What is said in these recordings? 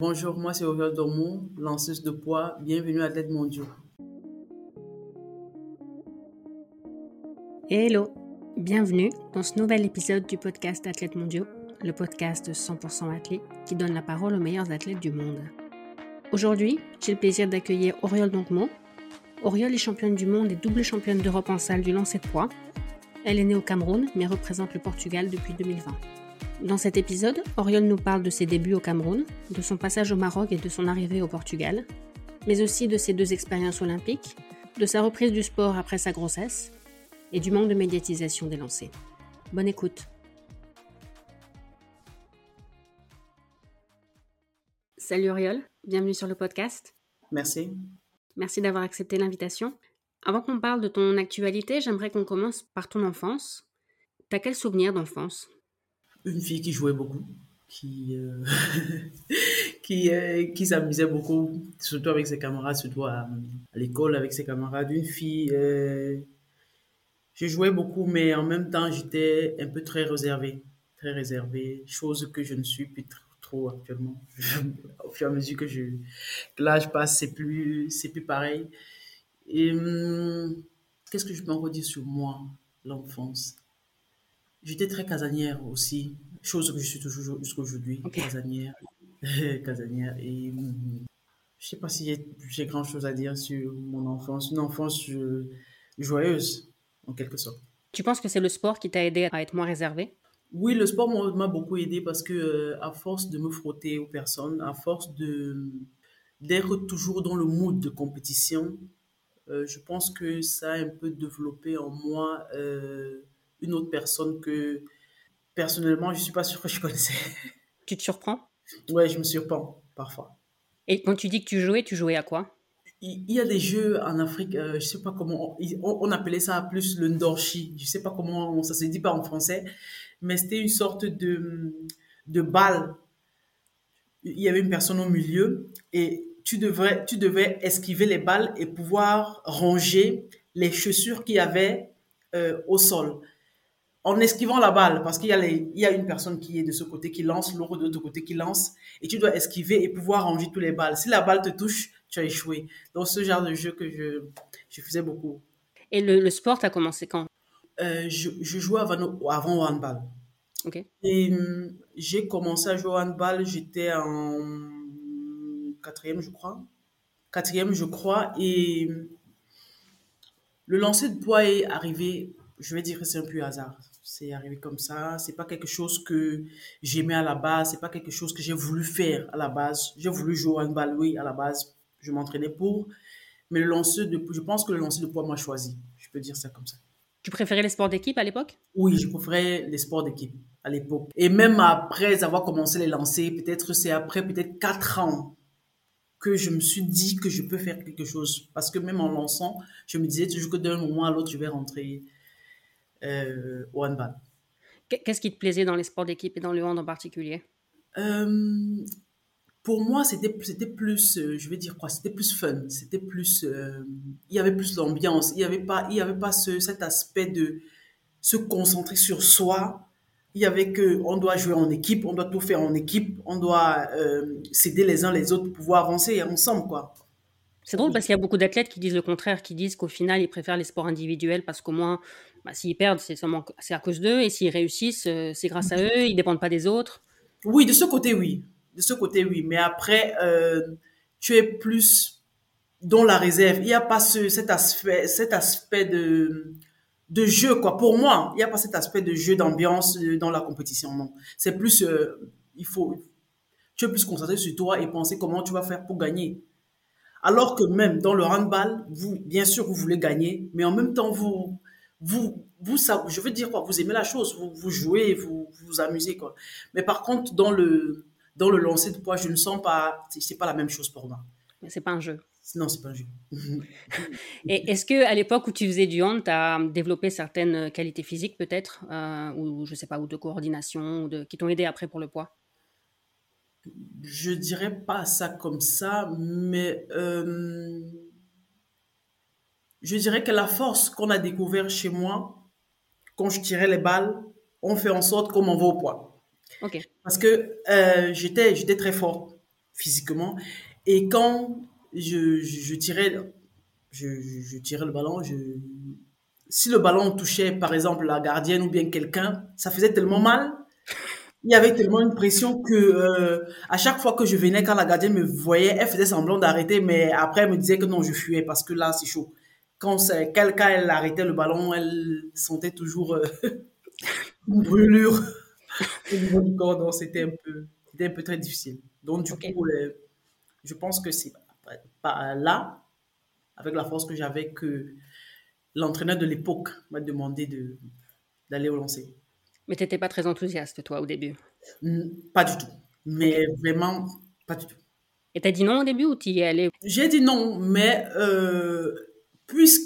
Bonjour, moi c'est Auriol Dongmo, lanceuse de poids. Bienvenue à Athlètes Mondiaux. Hello, bienvenue dans ce nouvel épisode du podcast Athlètes Mondiaux, le podcast 100% athlète qui donne la parole aux meilleurs athlètes du monde. Aujourd'hui, j'ai le plaisir d'accueillir Auriol Dongmo. Auriol est championne du monde et double championne d'Europe en salle du lancer de poids. Elle est née au Cameroun mais représente le Portugal depuis 2020. Dans cet épisode, Auriol nous parle de ses débuts au Cameroun, de son passage au Maroc et de son arrivée au Portugal, mais aussi de ses deux expériences olympiques, de sa reprise du sport après sa grossesse et du manque de médiatisation des lancers. Bonne écoute. Salut Auriol, bienvenue sur le podcast. Merci. Merci d'avoir accepté l'invitation. Avant qu'on parle de ton actualité, j'aimerais qu'on commence par ton enfance. T'as quel souvenir d'enfance ? Une fille qui jouait beaucoup, qui s'amusait beaucoup, surtout avec ses camarades, surtout à l'école avec ses camarades. Une fille, je jouais beaucoup, mais en même temps, j'étais un peu très réservée, chose que je ne suis plus trop actuellement. Au fur et à mesure que l'âge passe, c'est plus pareil. Et qu'est-ce que je peux en redire sur moi, l'enfance ? J'étais très casanière aussi, chose que je suis toujours jusqu'à aujourd'hui, okay. casanière. Et je ne sais pas si j'ai grand chose à dire sur mon enfance, une enfance joyeuse en quelque sorte. Tu penses que c'est le sport qui t'a aidé à être moins réservée ? Oui, le sport m'a beaucoup aidé parce que à force de me frotter aux personnes, à force d'être toujours dans le mood de compétition, je pense que ça a un peu développé en moi une autre personne que, personnellement, je ne suis pas sûre que je connaissais. Tu te surprends ? Ouais, je me surprends, parfois. Et quand tu dis que tu jouais à quoi ? Il y a des jeux en Afrique, je ne sais pas comment, on appelait ça plus le ndorchi, je ne sais pas comment, ça ne se dit pas en français, mais c'était une sorte de balle. Il y avait une personne au milieu et tu devais esquiver les balles et pouvoir ranger les chaussures qu'il y avait au sol. En esquivant la balle, parce qu'il y a une personne qui est de ce côté qui lance, l'autre de l'autre côté qui lance, et tu dois esquiver et pouvoir ranger toutes les balles. Si la balle te touche, tu as échoué. Donc, ce genre de jeu que je faisais beaucoup. Et le sport, tu as commencé quand ? Je jouais avant au handball. Okay. Et j'ai commencé à jouer au handball, j'étais en quatrième, je crois, et le lancer de poids est arrivé. Je vais dire que c'est un peu hasard. C'est arrivé comme ça. C'est pas quelque chose que j'aimais à la base. C'est pas quelque chose que j'ai voulu faire à la base. J'ai voulu jouer au handball, oui, à la base. Je m'entraînais pour. Mais je pense que le lancer de poids m'a choisi. Je peux dire ça comme ça. Tu préférais les sports d'équipe à l'époque ? Oui, je préférais les sports d'équipe à l'époque. Et même après avoir commencé les lancers, peut-être c'est après peut-être 4 ans que je me suis dit que je peux faire quelque chose. Parce que même en lançant, je me disais toujours que d'un moment à l'autre, je vais rentrer au handball. Qu'est-ce qui te plaisait dans les sports d'équipe et dans le hand en particulier ? Pour moi, c'était plus, je vais dire quoi, c'était plus fun, c'était plus, il y avait plus l'ambiance, il y avait pas cet aspect de se concentrer sur soi. Il y avait que on doit jouer en équipe, on doit tout faire en équipe, on doit s'aider les uns les autres pour pouvoir avancer ensemble, quoi. C'est drôle parce qu'il y a beaucoup d'athlètes qui disent le contraire, qui disent qu'au final, ils préfèrent les sports individuels parce qu'au moins, s'ils perdent, c'est à cause d'eux. Et s'ils réussissent, c'est grâce à eux, ils ne dépendent pas des autres. Oui, de ce côté, oui. Mais après, tu es plus dans la réserve. Il n'y a pas cet aspect de jeu, quoi. Pour moi, il n'y a pas cet aspect de jeu, d'ambiance dans la compétition, non. C'est plus, tu es plus concentré sur toi et penser comment tu vas faire pour gagner. Alors que même dans le handball, vous, bien sûr, vous voulez gagner, mais en même temps, vous aimez la chose, vous jouez, vous amusez, quoi. Mais par contre, dans le lancer de poids, je ne sens pas, c'est pas la même chose pour moi. Mais c'est pas un jeu. Non, c'est pas un jeu. Et est-ce que à l'époque où tu faisais du hand, tu as développé certaines qualités physiques peut-être, ou je sais pas, ou de coordination, qui t'ont aidé après pour le poids? Je dirais pas ça comme ça, mais je dirais que la force qu'on a découvert chez moi, quand je tirais les balles, on fait en sorte qu'on m'envoie au poids. Okay. Parce que j'étais très forte physiquement. Et quand je tirais le ballon, si le ballon touchait par exemple la gardienne ou bien quelqu'un, ça faisait tellement mal. Il y avait tellement une pression que à chaque fois que je venais, quand la gardienne me voyait, elle faisait semblant d'arrêter, mais après elle me disait que non, je fuyais parce que là c'est chaud. Quand quelqu'un elle arrêtait le ballon, elle sentait toujours une brûlure au niveau du corps, donc c'était un peu très difficile. Donc du coup, je pense que c'est pas là, avec la force que j'avais, que l'entraîneur de l'époque m'a demandé d'aller au lancer. Mais tu n'étais pas très enthousiaste, toi, au début? Pas du tout. Mais vraiment, pas du tout. Et tu as dit non au début ou tu y es allé? J'ai dit non, mais puisque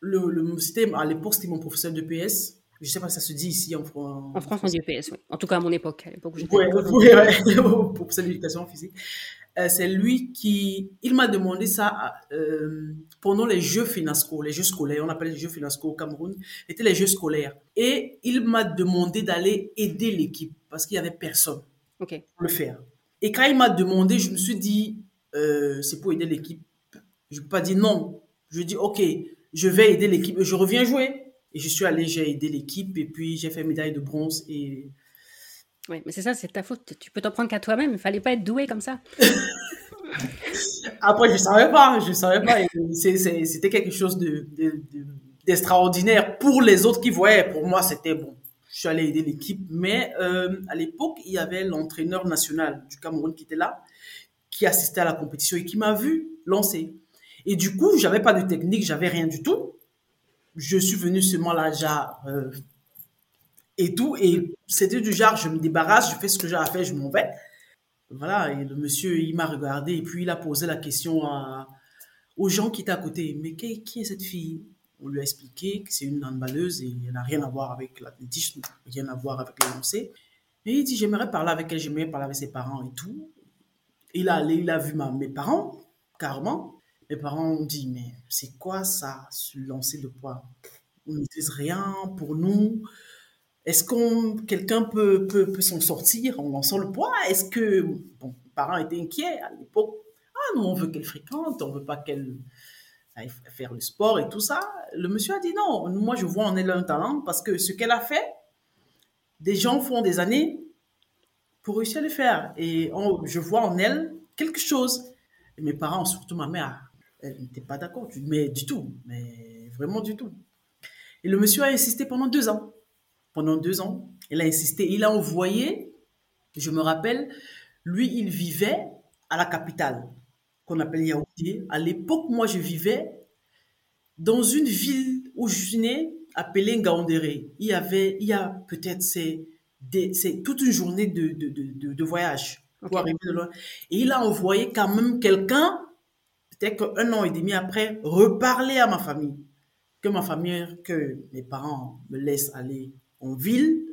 le système, à l'époque, c'était mon professeur de PS. Je ne sais pas si ça se dit ici en France. En France, on dit PS, oui. En tout cas, à mon époque. Oui, au professeur d'éducation physique. C'est lui il m'a demandé ça pendant les Jeux Finasco, les Jeux scolaires, on appelle les Jeux Finasco au Cameroun, c'était les Jeux scolaires. Et il m'a demandé d'aller aider l'équipe parce qu'il n'y avait personne pour le faire. Et quand il m'a demandé, je me suis dit, c'est pour aider l'équipe. Je ne peux pas dire non. Je dis, ok, je vais aider l'équipe, je reviens jouer. Et je suis allée, j'ai aidé l'équipe et puis j'ai fait médaille de bronze et... Oui, mais c'est ça, c'est ta faute. Tu peux t'en prendre qu'à toi-même. Il ne fallait pas être doué comme ça. Après, je ne savais pas. C'était quelque chose d'extraordinaire pour les autres qui voyaient. Pour moi, c'était bon. Je suis allée aider l'équipe. Mais à l'époque, il y avait l'entraîneur national du Cameroun qui était là, qui assistait à la compétition et qui m'a vu lancer. Et du coup, je n'avais pas de technique, je n'avais rien du tout. Je suis venue seulement là déjà... et tout, et c'était du genre, je me débarrasse, je fais ce que j'ai à faire, je m'en vais. Voilà, et le monsieur, il m'a regardé, et puis il a posé la question aux gens qui étaient à côté. Mais qui est cette fille? On lui a expliqué que c'est une handballeuse, et elle n'a rien à voir avec l'athlétisme, rien à voir avec le lancer. Et il dit, j'aimerais parler avec elle, j'aimerais parler avec ses parents et tout. Et là, il a vu mes parents, carrément. Mes parents ont dit, mais c'est quoi ça, ce lancer de poids? On ne maîtrise rien pour nous. Est-ce que quelqu'un peut s'en sortir en lançant le poids? Est-ce que... Bon, les parents étaient inquiets à l'époque. Ah non, on veut qu'elle fréquente, on ne veut pas qu'elle aille faire le sport et tout ça. Le monsieur a dit non, moi je vois en elle un talent parce que ce qu'elle a fait, des gens font des années pour réussir à le faire. Et je vois en elle quelque chose. Et mes parents, surtout ma mère, elle n'était pas d'accord, mais du tout, mais vraiment du tout. Et le monsieur a insisté pendant 2 ans. Il a insisté, il a envoyé, je me rappelle, lui, il vivait à la capitale, qu'on appelle Yaoundé. À l'époque, moi, je vivais dans une ville où je venais, appelée Ngaoundéré. Il y a peut-être toute une journée de voyage pour arriver de loin. Et il a envoyé quand même quelqu'un, peut-être qu'un an et demi après, reparler à ma famille. Que mes parents me laissent aller en ville,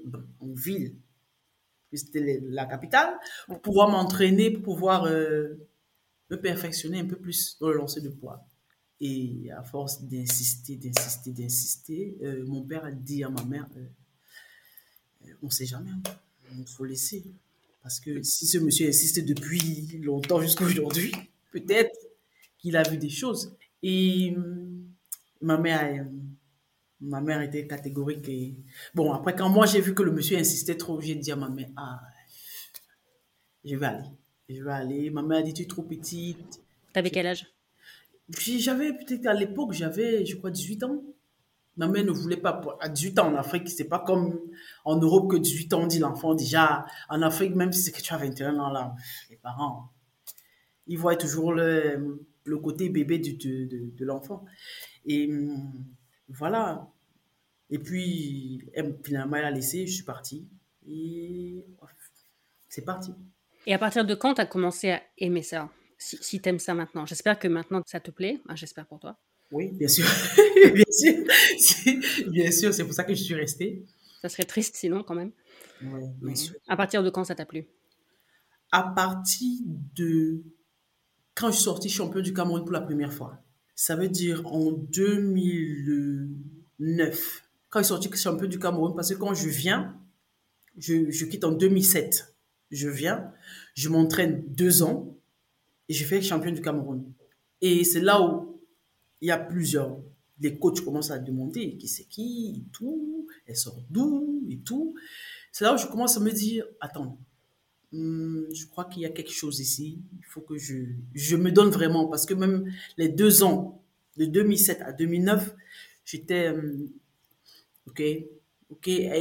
c'était la capitale, pour pouvoir m'entraîner, pour pouvoir me perfectionner un peu plus dans le lancer de poids. Et à force d'insister, mon père a dit à ma mère, on ne sait jamais, il faut laisser. Parce que si ce monsieur insiste depuis longtemps jusqu'à aujourd'hui, peut-être qu'il a vu des choses. Et ma mère était catégorique. Et... Bon, après, quand moi, j'ai vu que le monsieur insistait trop, j'ai dit à ma mère, je vais aller. Ma mère a dit, tu es trop petite. T'avais quel âge? J'avais, peut-être à l'époque, je crois, 18 ans. Ma mère ne voulait pas... À 18 ans, en Afrique, c'est pas comme en Europe que 18 ans, on dit l'enfant. Déjà, en Afrique, même si c'est que tu as 21 ans, là, les parents, ils voient toujours le côté bébé de l'enfant. Et... Voilà. Et puis, finalement, elle a laissé, je suis partie. Et c'est parti. Et à partir de quand tu as commencé à aimer ça? Si tu aimes ça maintenant. J'espère que maintenant, ça te plaît. Ah, j'espère pour toi. Oui, bien sûr. Bien sûr, c'est pour ça que je suis restée. Ça serait triste sinon, quand même. Oui, bien sûr. À partir de quand ça t'a plu? À partir de... Quand je suis sortie champion du Cameroun pour la première fois. Ça veut dire en 2009, quand je suis sorti champion du Cameroun, parce que quand je viens, je quitte en 2007. Je viens, je m'entraîne 2 ans, et je fais champion du Cameroun. Et c'est là où il y a plusieurs, les coachs commencent à demander qui c'est qui, et tout, elle sort d'où, et tout. C'est là où je commence à me dire, attends, je crois qu'il y a quelque chose ici, il faut que je me donne vraiment, parce que même les 2 ans, de 2007 à 2009, j'étais, ok, et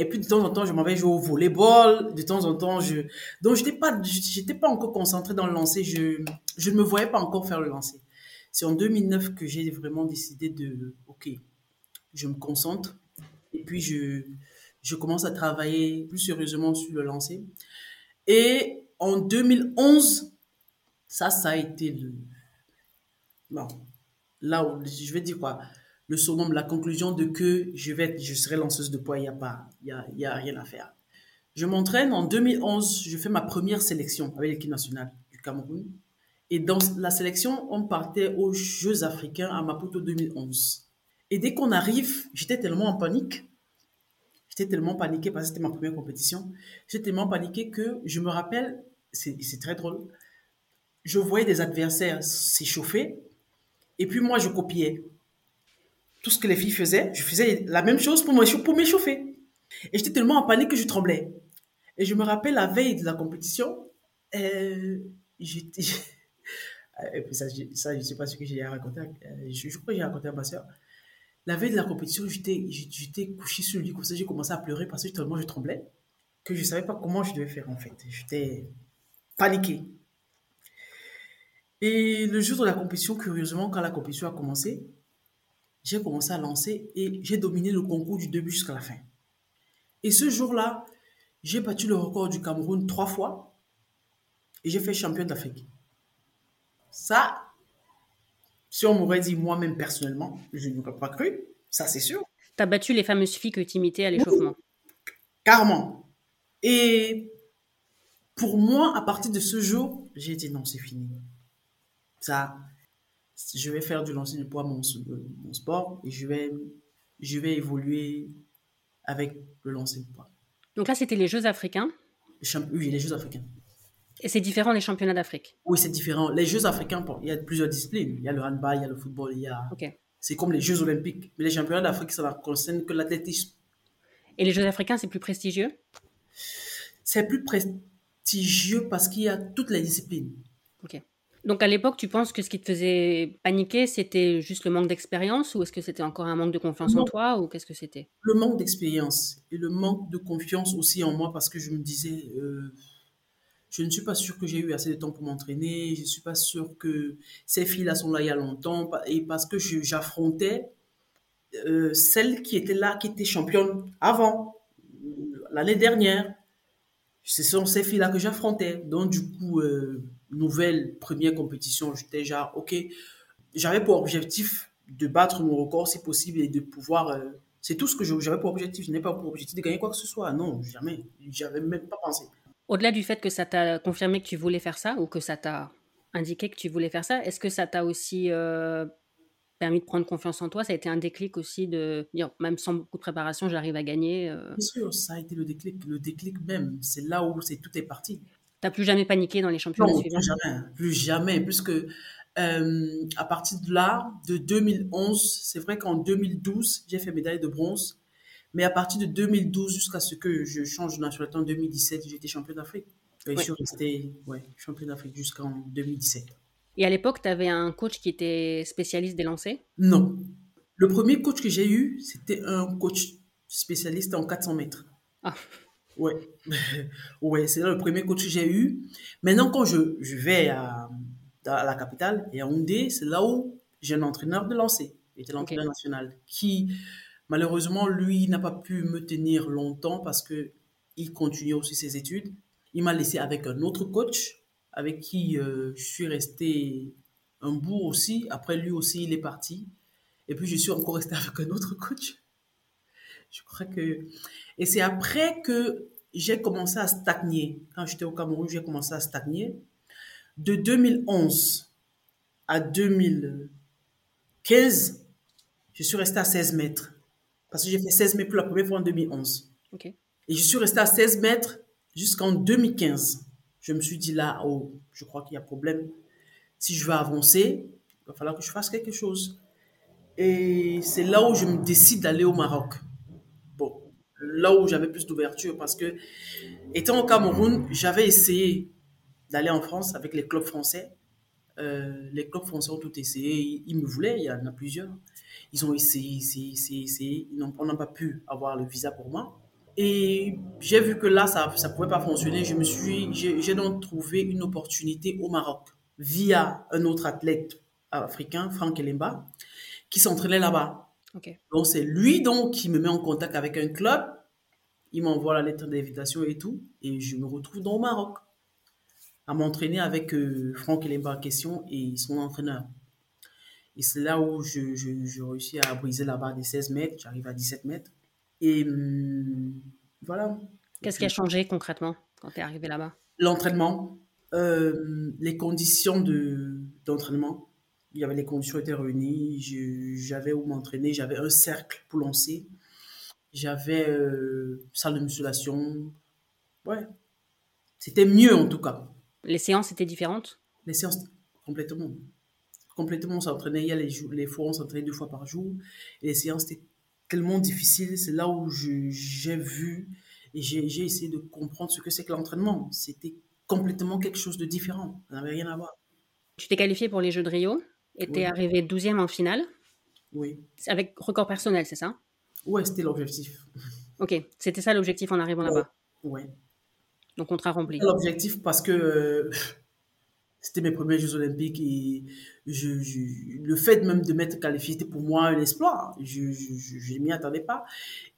puis de temps en temps, je m'en vais jouer au volleyball, de temps en temps, donc j'étais pas encore concentrée dans le lancer, je ne me voyais pas encore faire le lancer. C'est en 2009 que j'ai vraiment décidé ok, je me concentre et puis je commence à travailler plus sérieusement sur le lancer. Et en 2011, ça a été là où je vais dire quoi, le summum, la conclusion de que je serai lanceuse de poids, il y a rien à faire. Je m'entraîne en 2011, je fais ma première sélection avec l'équipe nationale du Cameroun. Et dans la sélection, on partait aux Jeux africains à Maputo 2011. Et dès qu'on arrive, j'étais tellement en panique. J'étais tellement paniquée parce que c'était ma première compétition. J'étais tellement paniquée que je me rappelle, c'est très drôle, je voyais des adversaires s'échauffer. Et puis moi, je copiais tout ce que les filles faisaient. Je faisais la même chose pour m'échauffer. Et j'étais tellement en panique que je tremblais. Et je me rappelle, la veille de la compétition, j'étais... Et puis ça, je ne sais pas ce que j'ai raconté. Je crois que j'ai raconté à ma soeur. La veille de la compétition, j'étais couchée sur le lit. Comme ça, j'ai commencé à pleurer parce que tellement je tremblais que je ne savais pas comment je devais faire en fait. J'étais paniquée. Et le jour de la compétition, curieusement, quand la compétition a commencé, j'ai commencé à lancer et j'ai dominé le concours du début jusqu'à la fin. Et ce jour-là, j'ai battu le record du Cameroun 3 fois et j'ai fait championne d'Afrique. Ça, si on m'aurait dit moi-même personnellement, je n'aurais pas cru, ça c'est sûr. Tu as battu les fameuses filles que tu imitais à l'échauffement. Oui, carrément. Et pour moi, à partir de ce jour, j'ai dit non, c'est fini. Ça, je vais faire du lancer du poids mon sport et je vais évoluer avec le lancer du poids. Donc là, c'était les Jeux africains. Oui, les Jeux africains. Et c'est différent les championnats d'Afrique? Oui, c'est différent. Les Jeux africains, il y a plusieurs disciplines. Il y a le handball, il y a le football, Okay. C'est comme les Jeux olympiques. Mais les championnats d'Afrique, ça ne concerne que l'athlétisme. Et les Jeux africains, c'est plus prestigieux? C'est plus prestigieux parce qu'il y a toutes les disciplines. Ok. Donc à l'époque, tu penses que ce qui te faisait paniquer, c'était juste le manque d'expérience ou est-ce que c'était encore un manque de confiance en toi ou qu'est-ce que c'était? Le manque d'expérience et le manque de confiance aussi en moi parce que je me disais... Je ne suis pas sûre que j'ai eu assez de temps pour m'entraîner. Je ne suis pas sûre que ces filles-là sont là il y a longtemps. Et parce que j'affrontais celles qui étaient là, qui étaient championnes avant, l'année dernière. Ce sont ces filles-là que j'affrontais. Donc, du coup, nouvelle première compétition, j'étais genre, OK, j'avais pour objectif de battre mon record si possible et de pouvoir... c'est tout ce que j'avais pour objectif. Je n'ai pas pour objectif de gagner quoi que ce soit. Non, jamais. Je n'avais même pas pensé. Au-delà du fait que ça t'a confirmé que tu voulais faire ça ou que ça t'a indiqué que tu voulais faire ça, est-ce que ça t'a aussi permis de prendre confiance en toi? Ça a été un déclic aussi de dire, même sans beaucoup de préparation, j'arrive à gagner. Bien sûr, ça a été le déclic même. C'est là où tout est parti. T'as plus jamais paniqué dans les championnats suivants? Plus jamais. Puisque à partir de là, de 2011, c'est vrai qu'en 2012, j'ai fait médaille de bronze. Mais à partir de 2012 jusqu'à ce que je change de nationalité en 2017, j'étais championne d'Afrique. Et je suis restée championne d'Afrique jusqu'en 2017. Et à l'époque, tu avais un coach qui était spécialiste des lancers? Non. Le premier coach que j'ai eu, c'était un coach spécialiste en 400 mètres. Ah. Ouais, c'est là le premier coach que j'ai eu. Maintenant, quand je vais à la capitale, et à Yaoundé, c'est là où j'ai un entraîneur de lancer. Il était l'entraîneur national qui... Malheureusement, lui n'a pas pu me tenir longtemps parce qu'il continuait aussi ses études. Il m'a laissé avec un autre coach avec qui je suis restée un bout aussi. Après, lui aussi, il est parti. Et puis, je suis encore restée avec un autre coach. Je crois que... Et c'est après que j'ai commencé à stagner. Quand j'étais au Cameroun, j'ai commencé à stagner. De 2011 à 2015, je suis restée à 16 mètres. Parce que j'ai fait 16 mètres pour la première fois en 2011. Okay. Et je suis restée à 16 mètres jusqu'en 2015. Je me suis dit là, je crois qu'il y a problème. si je veux avancer, il va falloir que je fasse quelque chose. Et c'est là où je me décide d'aller au Maroc. Bon, là où j'avais plus d'ouverture parce que, étant au Cameroun, j'avais essayé d'aller en France avec les clubs français. Les clubs français ont tout essayé. Ils me voulaient, il y en a plusieurs. Ils ont essayé. On n'a pas pu avoir le visa pour moi. Et j'ai vu que là, ça ne pouvait pas fonctionner. J'ai donc trouvé une opportunité au Maroc via un autre athlète africain, Franck Elimba, qui s'entraînait là-bas. Okay. Donc, c'est lui donc, qui me met en contact avec un club. Il m'envoie la lettre d'invitation et tout. Et je me retrouve donc au Maroc à m'entraîner avec Franck Elimba en question et son entraîneur. Et c'est là où je réussis à briser la barre des 16 mètres. J'arrive à 17 mètres. Et voilà. Qu'est-ce qui a changé concrètement quand tu es arrivé là-bas? L'entraînement, les conditions d'entraînement. Il y avait les conditions étaient réunies. J'avais où m'entraîner. J'avais un cercle pour lancer. J'avais salle de musculation. Ouais. C'était mieux en tout cas. Les séances étaient différentes? Les séances, complètement. Complètement, on s'entraînait. Il y a les fois, on s'entraînait 2 fois par jour. Et les séances étaient tellement difficile, c'est là où j'ai vu et j'ai essayé de comprendre ce que c'est que l'entraînement. C'était complètement quelque chose de différent, ça n'avait rien à voir. Tu t'es qualifié pour les Jeux de Rio et t'es arrivé 12e en finale. Oui. Avec record personnel, c'est ça? Ouais, c'était l'objectif. Ok, c'était ça l'objectif en arrivant là-bas? Ouais. Donc contrat rempli. L'objectif parce que c'était mes premiers Jeux Olympiques et le fait même de m'être qualifié était pour moi un exploit. Je ne m'y attendais pas.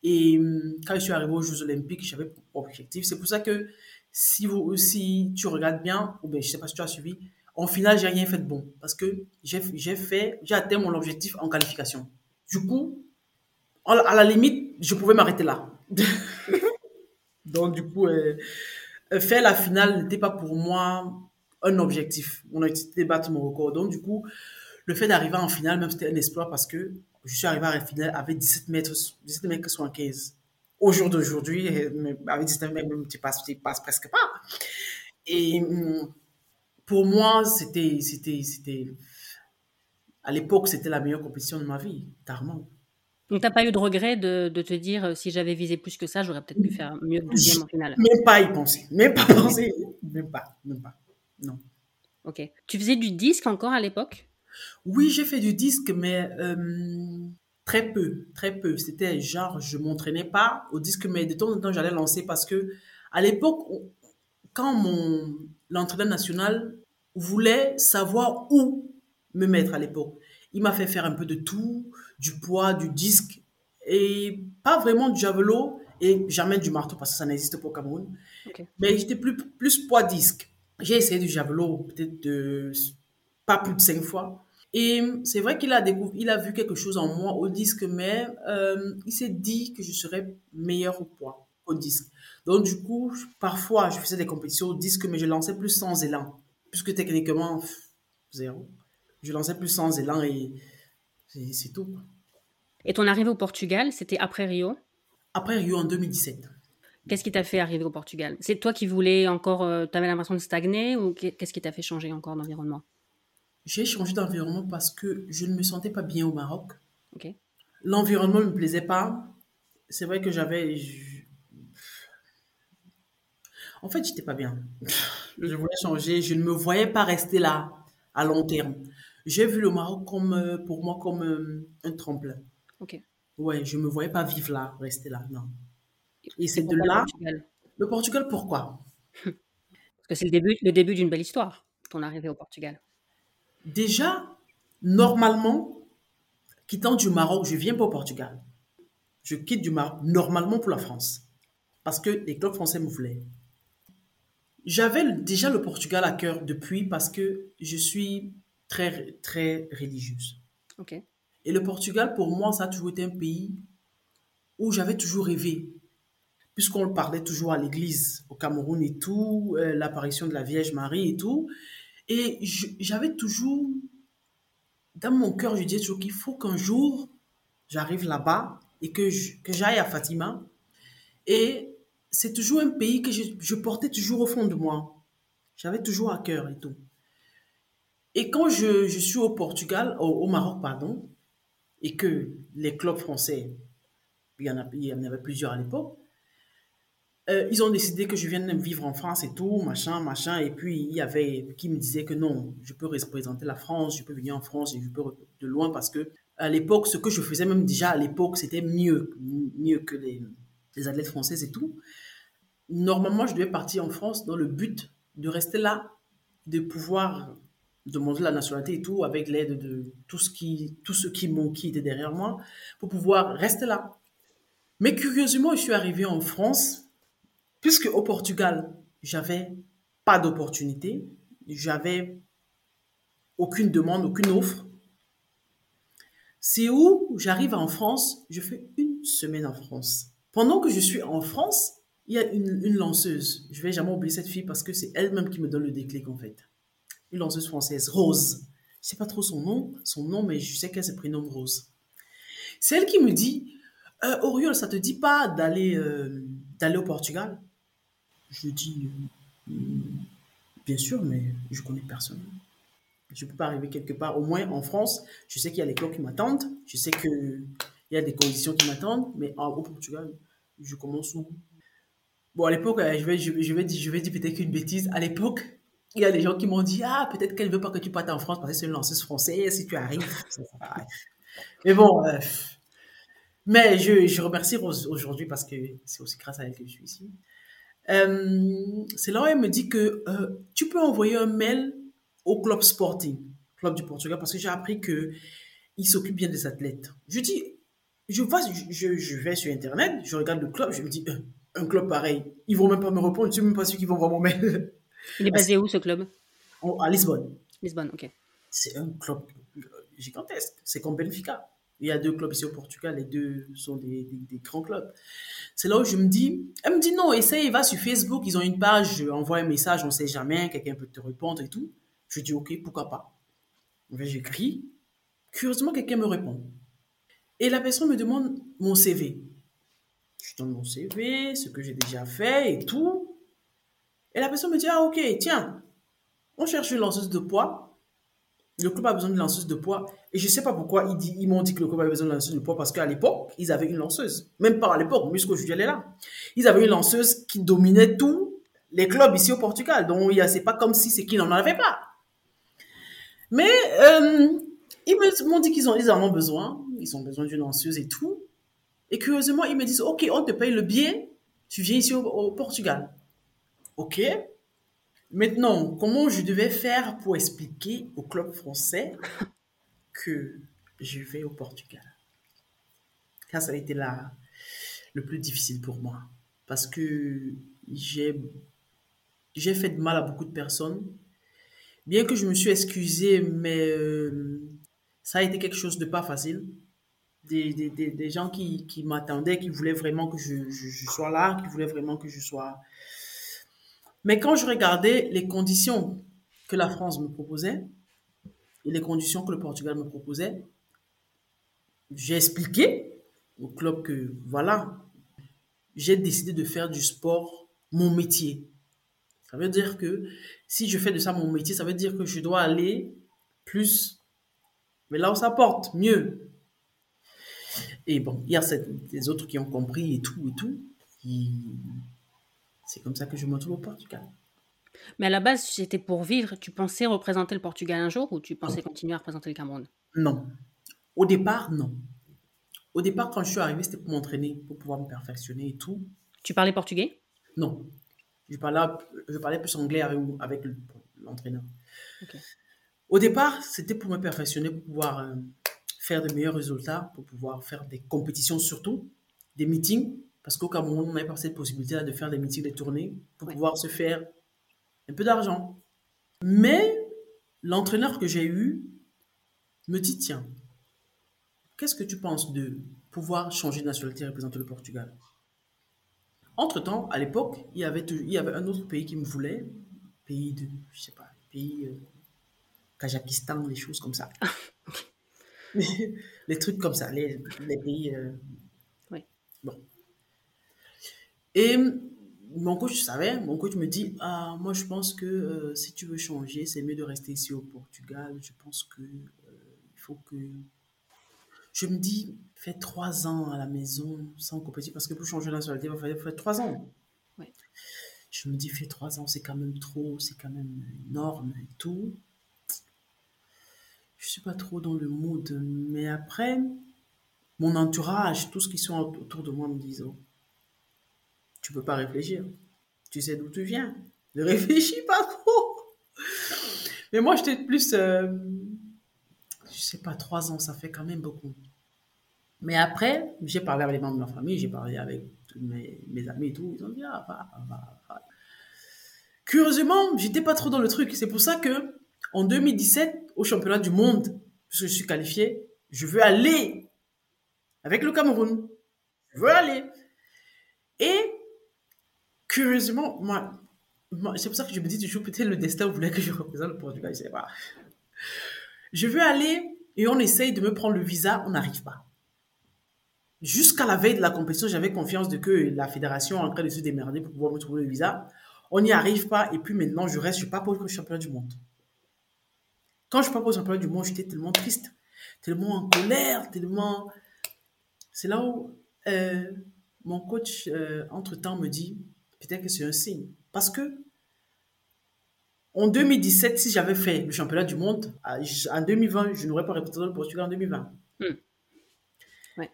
Et quand je suis arrivé aux Jeux Olympiques, j'avais pour objectif. C'est pour ça que si tu regardes bien, ou bien je ne sais pas si tu as suivi, en finale, je n'ai rien fait de bon. Parce que j'ai atteint mon objectif en qualification. Du coup, à la limite, je pouvais m'arrêter là. Donc du coup, faire la finale n'était pas pour moi un objectif. On a été battre mon record. Donc, du coup, le fait d'arriver en finale, même c'était un exploit parce que je suis arrivé à la finale avec 17 mètres 75. Au jour d'aujourd'hui, avec 17 mètres, tu passes presque pas. Et pour moi, à l'époque, c'était la meilleure compétition de ma vie, clairement. Donc, tu n'as pas eu de regret de te dire si j'avais visé plus que ça, j'aurais peut-être pu faire mieux que 2e en finale? Même pas y penser. Même pas. Non. Ok. Tu faisais du disque encore à l'époque? Oui, j'ai fait du disque, mais très peu. C'était genre, je ne m'entraînais pas au disque, mais de temps en temps, j'allais lancer parce que à l'époque, quand l'entraîneur national voulait savoir où me mettre à l'époque, il m'a fait faire un peu de tout, du poids, du disque, et pas vraiment du javelot, et jamais du marteau parce que ça n'existe pas au Cameroun. Okay. Mais j'étais plus poids-disque. J'ai essayé du javelot peut-être pas plus de 5 fois. Et c'est vrai qu'il a vu quelque chose en moi au disque, mais il s'est dit que je serais meilleure au poids au disque. Donc du coup, parfois, je faisais des compétitions au disque, mais je lançais plus sans élan. Puisque techniquement, zéro. Je lançais plus sans élan et c'est tout. Et ton arrivée au Portugal, c'était après Rio? Après Rio en 2017. Qu'est-ce qui t'a fait arriver au Portugal? C'est toi qui voulais encore... t'avais l'impression de stagner ou qu'est-ce qui t'a fait changer encore d'environnement? J'ai changé d'environnement parce que je ne me sentais pas bien au Maroc. Okay. L'environnement ne me plaisait pas. C'est vrai que j'avais... En fait, je n'étais pas bien. Je voulais changer. Je ne me voyais pas rester là à long terme. J'ai vu le Maroc comme un tremplin. Okay. Ouais, je ne me voyais pas vivre là, rester là, non. Et c'est de là... Le Portugal, pourquoi? Parce que c'est le début d'une belle histoire, ton arrivée au Portugal. Déjà, normalement, quittant du Maroc, je ne viens pas au Portugal. Je quitte du Maroc, normalement, pour la France. Parce que les clubs français me voulaient. J'avais déjà le Portugal à cœur depuis, parce que je suis très, très religieuse. Okay. Et le Portugal, pour moi, ça a toujours été un pays où j'avais toujours rêvé. Puisqu'on le parlait toujours à l'église, au Cameroun et tout, l'apparition de la Vierge Marie et tout. Et j'avais toujours, dans mon cœur, je disais toujours qu'il faut qu'un jour, j'arrive là-bas et que j'aille à Fatima. Et c'est toujours un pays que je portais toujours au fond de moi. J'avais toujours à cœur et tout. Et quand je suis au Portugal, au Maroc, pardon, et que les clubs français, il y en avait plusieurs à l'époque, ils ont décidé que je vienne vivre en France et tout, machin. Et puis, il y avait qui me disait que non, je peux représenter la France, je peux venir en France, et je peux de loin parce que à l'époque, ce que je faisais même déjà à l'époque, c'était mieux que les athlètes françaises et tout. Normalement, je devais partir en France dans le but de rester là, de pouvoir demander la nationalité et tout, avec l'aide de tous ceux qui étaient derrière moi, pour pouvoir rester là. Mais curieusement, je suis arrivé en France, puisque au Portugal, j'avais pas d'opportunité, j'avais aucune demande, aucune offre. C'est où j'arrive en France, je fais une semaine en France. Pendant que je suis en France, il y a une lanceuse. Je vais jamais oublier cette fille parce que c'est elle-même qui me donne le déclic en fait. Une lanceuse française, Rose. Je sais pas trop son nom, mais je sais qu'elle se prénomme Rose. C'est elle qui me dit, Auriol, ça te dit pas d'aller au Portugal? Je dis, bien sûr, mais je connais personne. Je peux pas arriver quelque part. Au moins en France, je sais qu'il y a les clubs qui m'attendent, je sais qu'il y a des conditions qui m'attendent, mais au Portugal, je commence où? Bon, à l'époque, je vais dire peut-être qu'une bêtise. À l'époque, il y a des gens qui m'ont dit, ah, peut-être qu'elle ne veut pas que tu partes en France parce que c'est une lanceuse française, si tu arrives. Mais bon, mais je remercie Rose aujourd'hui parce que c'est aussi grâce à elle que je suis ici. C'est là où elle me dit que tu peux envoyer un mail au club Sporting, club du Portugal, parce que j'ai appris qu'ils s'occupent bien des athlètes. Je dis, je vais sur Internet, je regarde le club, je me dis, un club pareil, ils vont même pas me répondre, je suis même pas sûr qu'ils vont voir mon mail. Il est basé où ce club? À Lisbonne. Lisbonne, ok. C'est un club gigantesque, c'est comme Benfica. Il y a deux clubs ici au Portugal, les deux sont des grands clubs. C'est là où je me dis, elle me dit non, essaye, va sur Facebook, ils ont une page, envoie un message, on sait jamais, quelqu'un peut te répondre et tout. Je dis, ok, pourquoi pas. J'écris. Curieusement, quelqu'un me répond. Et la personne me demande mon CV. Je donne mon CV, ce que j'ai déjà fait et tout. Et la personne me dit, ah ok, tiens, on cherche une lanceuse de poids. Le club a besoin de lanceuse de poids. Et je ne sais pas pourquoi ils m'ont dit que le club avait besoin de lanceuse de poids parce qu'à l'époque, ils avaient une lanceuse. Même pas à l'époque, mais jusqu'aujourd'hui, elle est là. Ils avaient une lanceuse qui dominait tous les clubs ici au Portugal. Donc, ce n'est pas comme si c'est qu'ils n'en avaient pas. Mais ils m'ont dit qu'ils en ont besoin. Ils ont besoin d'une lanceuse et tout. Et curieusement, ils me disent, ok, on te paye le billet. Tu viens ici au Portugal. Ok. Maintenant, comment je devais faire pour expliquer au club français que je vais au Portugal? Ça a été le plus difficile pour moi. Parce que j'ai fait de mal à beaucoup de personnes. Bien que je me suis excusée, mais ça a été quelque chose de pas facile. Des gens qui m'attendaient, qui voulaient vraiment que je sois là, qui voulaient vraiment que je sois... Mais quand je regardais les conditions que la France me proposait et les conditions que le Portugal me proposait, j'ai expliqué au club que, voilà, j'ai décidé de faire du sport mon métier. Ça veut dire que si je fais de ça mon métier, ça veut dire que je dois aller plus, mais là où ça porte, mieux. Et bon, il y a des autres qui ont compris et tout. Et c'est comme ça que je me retrouve au Portugal. Mais à la base, c'était pour vivre. Tu pensais représenter le Portugal un jour ou tu pensais continuer à représenter le Cameroun? Non. Au départ, non. Au départ, quand je suis arrivée, c'était pour m'entraîner, pour pouvoir me perfectionner et tout. Tu parlais portugais? Non. Je parlais plus anglais avec l'entraîneur. Okay. Au départ, c'était pour me perfectionner, pour pouvoir faire de meilleurs résultats, pour pouvoir faire des compétitions surtout, des meetings, parce qu'au Cameroun, on n'avait pas cette possibilité-là de faire des meetings, des tournées, pour pouvoir se faire un peu d'argent. Mais l'entraîneur que j'ai eu me dit, tiens, qu'est-ce que tu penses de pouvoir changer de nationalité et représenter le Portugal ? Entre-temps, à l'époque, il y avait un autre pays qui me voulait, Kazakhstan, les choses comme ça. Les trucs comme ça, les pays... Oui. Bon. Et Mon coach savait, mon coach me dit, ah, moi je pense que si tu veux changer, c'est mieux de rester ici au Portugal. Je pense que il faut que. Je me dis, fais 3 ans à la maison sans compétition, parce que pour changer la nationalité, il va falloir faire 3 ans. Ouais. Je me dis, fais 3 ans, c'est quand même trop, c'est quand même énorme et tout. Je ne suis pas trop dans le mood, mais après, mon entourage, tous ceux qui sont autour de moi me disent, oh, tu ne peux pas réfléchir. Tu sais d'où tu viens. Ne réfléchis pas trop. Mais moi, j'étais plus... je ne sais pas, 3 ans, ça fait quand même beaucoup. Mais après, j'ai parlé avec les membres de ma famille, j'ai parlé avec mes amis et tout. Ils ont dit, ah, va. Curieusement, je n'étais pas trop dans le truc. C'est pour ça qu'en 2017, au championnat du monde, puisque je suis qualifiée, je veux aller avec le Cameroun. Je veux aller. Et curieusement, moi, c'est pour ça que je me dis toujours, peut-être le destin voulait que je représente le Portugal, je ne sais pas. Je veux aller et on essaye de me prendre le visa, on n'arrive pas. Jusqu'à la veille de la compétition, j'avais confiance de que la fédération est en train de se démerder pour pouvoir me trouver le visa. On n'y arrive pas et puis maintenant, je pars pour le championnat du monde. Quand je pars pour le championnat du monde, j'étais tellement triste, tellement en colère, tellement... C'est là où... Mon coach, entre-temps, me dit, peut-être que c'est un signe. Parce que, en 2017, si j'avais fait le championnat du monde, en 2020, je n'aurais pas représenté le Portugal en 2020. Mmh. Ouais.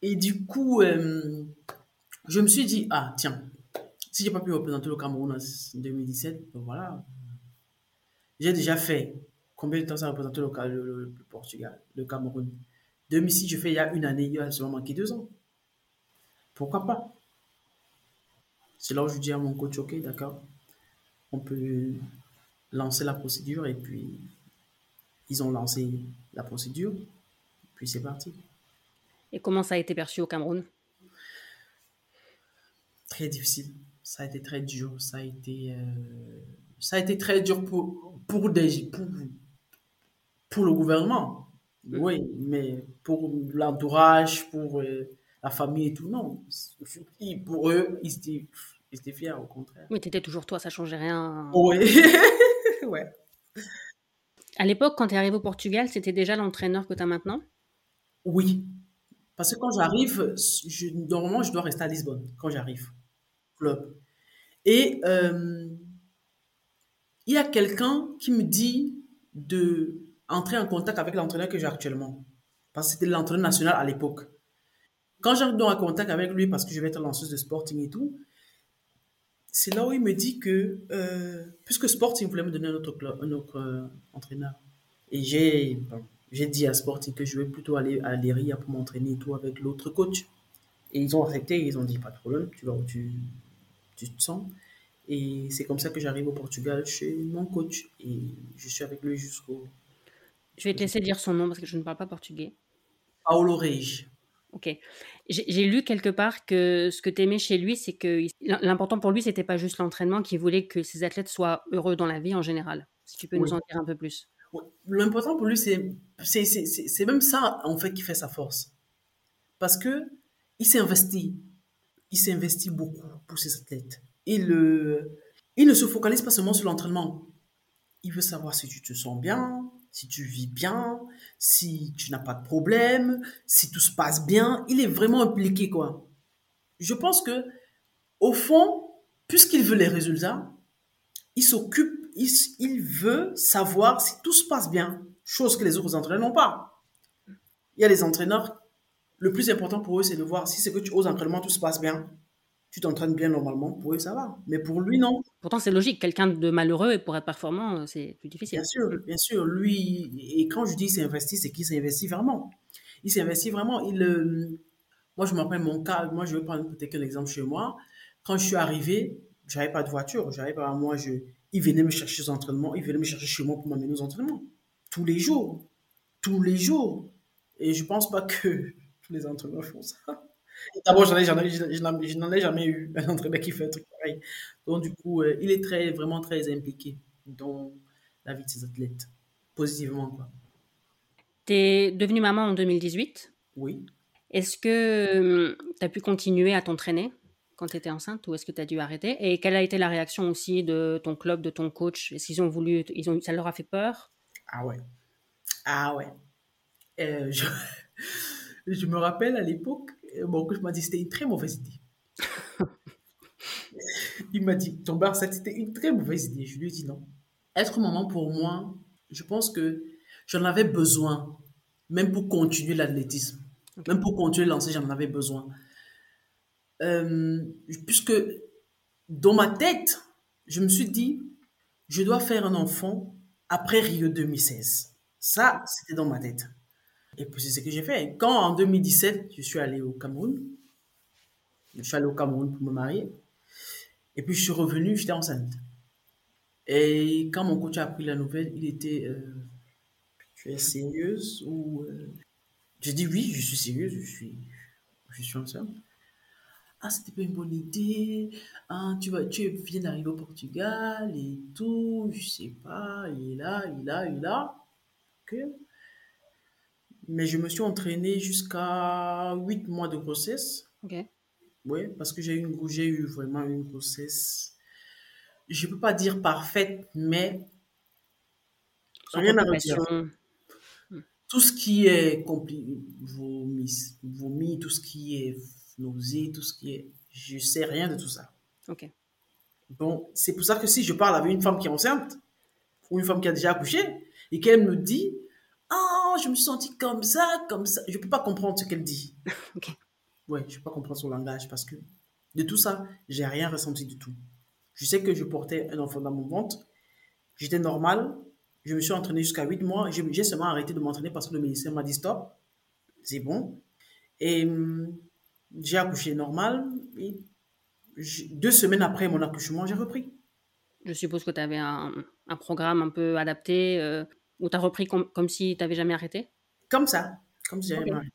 Et du coup, je me suis dit, ah, tiens, si je n'ai pas pu représenter le Cameroun en 2017, ben voilà. J'ai déjà fait. Combien de temps ça a représenté le Portugal, le Cameroun? 2006, je fais il y a une année, il y a seulement manqué 2 ans. Pourquoi pas? C'est là où je dis à mon coach, ok, d'accord, on peut lancer la procédure. Et puis, ils ont lancé la procédure. Puis, c'est parti. Et comment ça a été perçu au Cameroun? Très difficile. Ça a été très dur. Ça a été très dur pour le gouvernement. Mmh. Oui, mais pour l'entourage, pour... la famille et tout, non. Pour eux, ils étaient fiers, au contraire. Oui, t'étais toujours toi, ça changeait rien. Oui, ouais. À l'époque, quand t'es arrivé au Portugal, c'était déjà l'entraîneur que t'as maintenant? Oui, parce que quand j'arrive, normalement, je dois rester à Lisbonne, quand j'arrive. Club. Et il y a quelqu'un qui me dit d'entrer en contact avec l'entraîneur que j'ai actuellement. Parce que c'était l'entraîneur national à l'époque. Quand j'entre en contact avec lui, parce que je vais être lanceuse de Sporting et tout, c'est là où il me dit que, puisque Sporting voulait me donner un autre entraîneur, et j'ai dit à Sporting que je vais plutôt aller à Leiria pour m'entraîner et tout avec l'autre coach. Et ils ont accepté, ils ont dit, pas de problème, tu vas où tu te sens. Et c'est comme ça que j'arrive au Portugal chez mon coach, et je suis avec lui jusqu'au... Je vais te laisser dire son nom, parce que je ne parle pas portugais. Paulo Reis. Ok. J'ai lu quelque part que ce que t'aimais chez lui, c'est que l'important pour lui, c'était pas juste l'entraînement, qu'il voulait que ses athlètes soient heureux dans la vie en général. Si tu peux nous en dire un peu plus. Oui. L'important pour lui, c'est même ça, en fait, qui fait sa force. Parce que il s'investit beaucoup pour ses athlètes. Il ne se focalise pas seulement sur l'entraînement. Il veut savoir si tu te sens bien, si tu vis bien, si tu n'as pas de problème, si tout se passe bien. Il est vraiment impliqué, quoi. Je pense que, au fond, puisqu'il veut les résultats, il s'occupe, il veut savoir si tout se passe bien, chose que les autres entraîneurs n'ont pas. Il y a les entraîneurs, le plus important pour eux, c'est de voir si c'est que tu oses entraînement, tout se passe bien. Tu t'entraînes bien normalement, pour eux, ça va. Mais pour lui, non. Pourtant, c'est logique. Quelqu'un de malheureux et pour être performant, c'est plus difficile. Bien sûr, bien sûr. Lui, et quand je dis s'investir, c'est qu'il s'investit vraiment. Il s'investit vraiment. Moi, je me rappelle mon cas. Moi, je vais prendre peut-être un exemple chez moi. Quand je suis arrivée, je n'avais pas de voiture. Il venait me chercher aux entraînements. Il venait me chercher chez moi pour m'amener aux entraînements. Tous les jours. Tous les jours. Et je ne pense pas que tous les entraîneurs font ça. D'abord, je n'en ai jamais eu un entraîneur qui fait un truc pareil. Donc, du coup, il est vraiment très impliqué dans la vie de ses athlètes, positivement, quoi. Tu es devenue maman en 2018. Oui. Est-ce que tu as pu continuer à t'entraîner quand tu étais enceinte ou est-ce que tu as dû arrêter? Et quelle a été la réaction aussi de ton club, de ton coach? Est-ce qu'ils ont voulu, ça leur a fait peur? Ah ouais. Ah ouais. Je me rappelle à l'époque, mon coach m'a dit que c'était une très mauvaise idée. Il m'a dit, ton bar, ça, c'était une très mauvaise idée. Je lui ai dit non. Être maman, pour moi, je pense que j'en avais besoin, même pour continuer l'athlétisme. Même pour continuer le lancer, j'en avais besoin. Puisque dans ma tête, je me suis dit, je dois faire un enfant après Rio 2016. Ça, c'était dans ma tête. Et puis, c'est ce que j'ai fait. Quand, en 2017, je suis allée au Cameroun pour me marier. Et puis, je suis revenue, j'étais enceinte. Et quand mon coach a appris la nouvelle, il était... tu es sérieuse ou... J'ai dit oui, je suis sérieuse, je suis enceinte. Ah, c'était pas une bonne idée. Ah, tu viens d'arriver au Portugal et tout, je sais pas, il est là. Ok. Mais je me suis entraînée jusqu'à 8 mois de grossesse. Ok. Oui, parce que j'ai eu vraiment une grossesse, je peux pas dire parfaite, mais rien à redire. Tout ce qui est vomi, tout ce qui est nausée, tout ce qui est... Je ne sais rien de tout ça. OK. Bon, c'est pour ça que si je parle avec une femme qui est enceinte, ou une femme qui a déjà accouché, et qu'elle me dit « Ah, oh, je me suis sentie comme ça, comme ça », je ne peux pas comprendre ce qu'elle dit. OK. Ouais, je ne peux pas comprendre son langage, parce que de tout ça, je n'ai rien ressenti du tout. Je sais que je portais un enfant dans mon ventre, j'étais normale. Je me suis entraînée jusqu'à 8 mois. J'ai seulement arrêté de m'entraîner parce que le médecin m'a dit stop, c'est bon. Et j'ai accouché normal. Et 2 semaines après mon accouchement, j'ai repris. Je suppose que tu avais un programme un peu adapté où tu as repris comme si tu n'avais jamais arrêté? Comme ça, comme si j'avais jamais arrêté.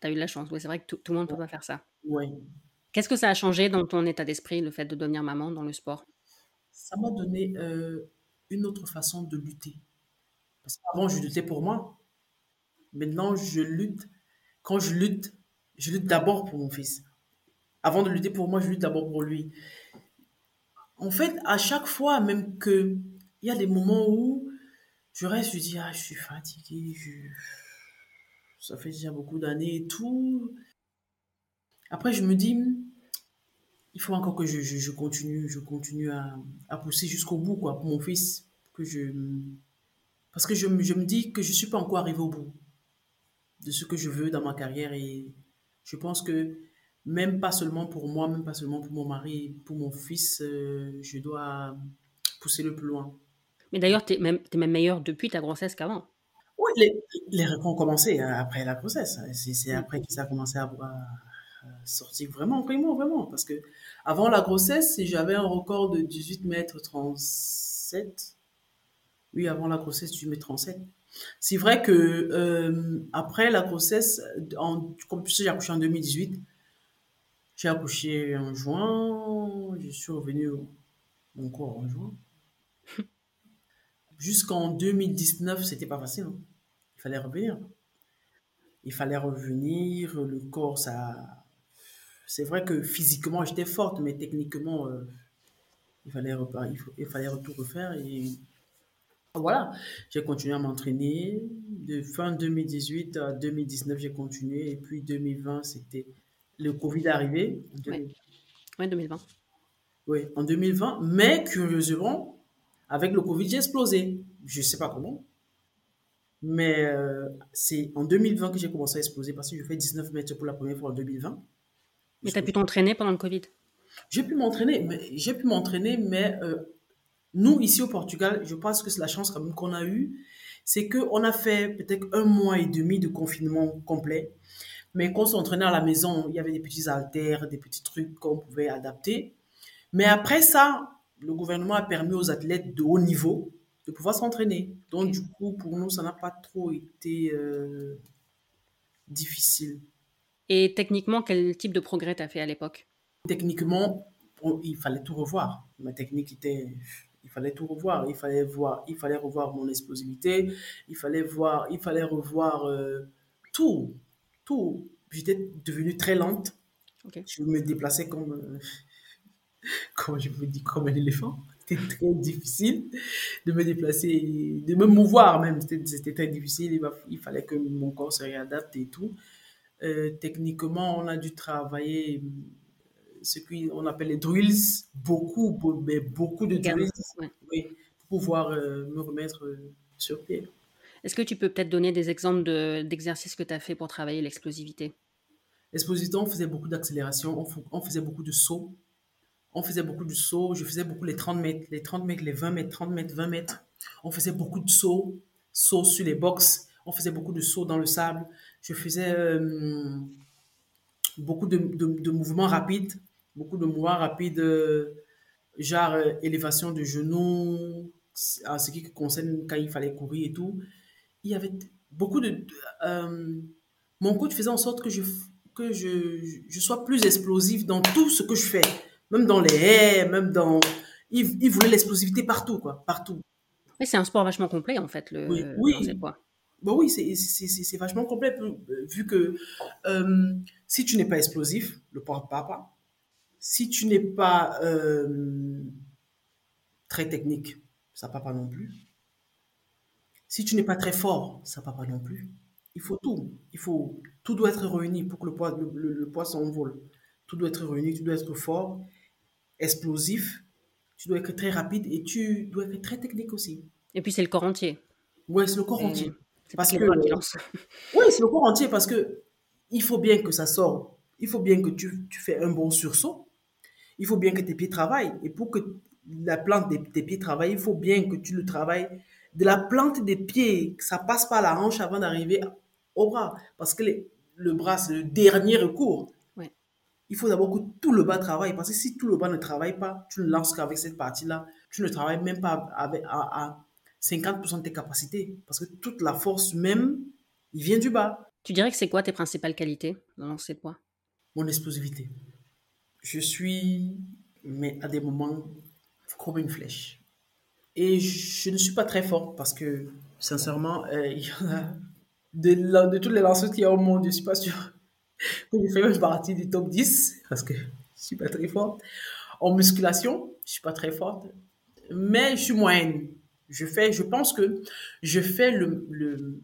Tu as eu de la chance, ouais, c'est vrai que tout le monde ne peut pas faire ça. Oui. Qu'est-ce que ça a changé dans ton état d'esprit, le fait de devenir maman dans le sport? Ça m'a donné... une autre façon de lutter. Parce qu'avant, je luttais pour moi. Maintenant, je lutte. Quand je lutte d'abord pour mon fils. Avant de lutter pour moi, je lutte d'abord pour lui. En fait, à chaque fois, même que il y a des moments où je reste, je dis, ah, je suis fatiguée, ça fait déjà beaucoup d'années et tout. Après, je me dis, il faut encore que je continue à pousser jusqu'au bout, quoi, pour mon fils. Parce que je me dis que je ne suis pas encore arrivée au bout de ce que je veux dans ma carrière. Et je pense que même pas seulement pour moi, même pas seulement pour mon mari, pour mon fils, je dois pousser le plus loin. Mais d'ailleurs, tu es même meilleure depuis ta grossesse qu'avant. Oui, les records ont commencé après la grossesse. C'est après que ça a commencé à sortir vraiment, parce que avant la grossesse, j'avais un record de 18 mètres 37. Oui, avant la grossesse, 18 mètres 37. C'est vrai que après la grossesse, comme tu sais, j'ai accouché en 2018, j'ai accouché en juin, je suis revenue encore en juin. Jusqu'en 2019, c'était pas facile, hein. Il fallait revenir, le corps, ça... C'est vrai que physiquement, j'étais forte, mais techniquement, il fallait tout refaire. Et voilà, j'ai continué à m'entraîner. De fin 2018 à 2019, j'ai continué. Et puis 2020, c'était le Covid arrivé. Oui, 2020. Oui, en 2020. Mais curieusement, avec le Covid, j'ai explosé. Je ne sais pas comment. Mais c'est en 2020 que j'ai commencé à exploser, parce que je fais 19 mètres pour la première fois en 2020. Mais tu as pu t'entraîner pendant le Covid? J'ai pu m'entraîner, mais nous, ici au Portugal, je pense que c'est la chance quand même qu'on a eue. C'est qu'on a fait peut-être 1 mois et demi de confinement complet. Mais quand on s'entraînait à la maison, il y avait des petits haltères, des petits trucs qu'on pouvait adapter. Mais après ça, le gouvernement a permis aux athlètes de haut niveau de pouvoir s'entraîner. Donc, du coup, pour nous, ça n'a pas trop été difficile. Et techniquement, quel type de progrès tu as fait à l'époque? Techniquement, il fallait tout revoir. Ma technique était... Il fallait tout revoir. Il fallait revoir mon explosivité. Il fallait revoir tout. J'étais devenue très lente. Okay. Je me déplaçais comme un éléphant. C'était très difficile de me déplacer, de me mouvoir même. C'était très difficile. Il fallait que mon corps se réadapte et tout. Techniquement, on a dû travailler ce qu'on appelle les drills, beaucoup de drills, ouais. Oui, pour pouvoir me remettre sur pied. Est-ce que tu peux peut-être donner des exemples d'exercices que tu as fait pour travailler l'explosivité? L'explosivité, on faisait beaucoup d'accélération, on faisait beaucoup de sauts. Je faisais beaucoup les 30 mètres, les 20 mètres, 20 mètres. On faisait beaucoup de sauts sur les boxes. On faisait beaucoup de sauts dans le sable. Je faisais beaucoup de mouvements rapides, genre élévation de genoux, à ce qui concerne quand il fallait courir et tout. Il y avait beaucoup de... mon coach faisait en sorte que je sois plus explosif dans tout ce que je fais. Même dans les haies, même dans... Il voulait l'explosivité partout, quoi. Partout. Mais c'est un sport vachement complet, en fait, le lancer de poids. Bah oui, c'est vachement complet, vu que si tu n'es pas explosif, le poids ne part pas. Si tu n'es pas très technique, ça ne part pas non plus. Si tu n'es pas très fort, ça ne part pas non plus. Il faut tout. Tout doit être réuni pour que le poids s'envole. Tout doit être réuni, tu dois être fort, explosif, tu dois être très rapide et tu dois être très technique aussi. Et puis c'est le corps entier. Oui, c'est le corps entier. C'est parce que oui, c'est le corps entier parce que il faut bien que ça sorte, il faut bien que tu fais un bon sursaut, il faut bien que tes pieds travaillent. Et pour que la plante de tes pieds travaille, il faut bien que tu le travailles de la plante des pieds, que ça passe par la hanche avant d'arriver au bras, parce que le bras c'est le dernier recours. Il faut d'abord que tout le bas travaille, parce que si tout le bas ne travaille pas, tu ne lances qu'avec cette partie-là. Tu ne travailles même pas à 50% de tes capacités, parce que toute la force même, il vient du bas. Tu dirais que c'est quoi tes principales qualités dans lancer de poids? Mon explosivité. Je suis, mais à des moments, comme une flèche. Et je ne suis pas très forte, parce que, sincèrement, il y en a de toutes les lanceuses qu'il y a au monde, je ne suis pas sûre. Je fais même partie du top 10 parce que je ne suis pas très forte. En musculation, je ne suis pas très forte, mais je suis moyenne. Je pense que je fais le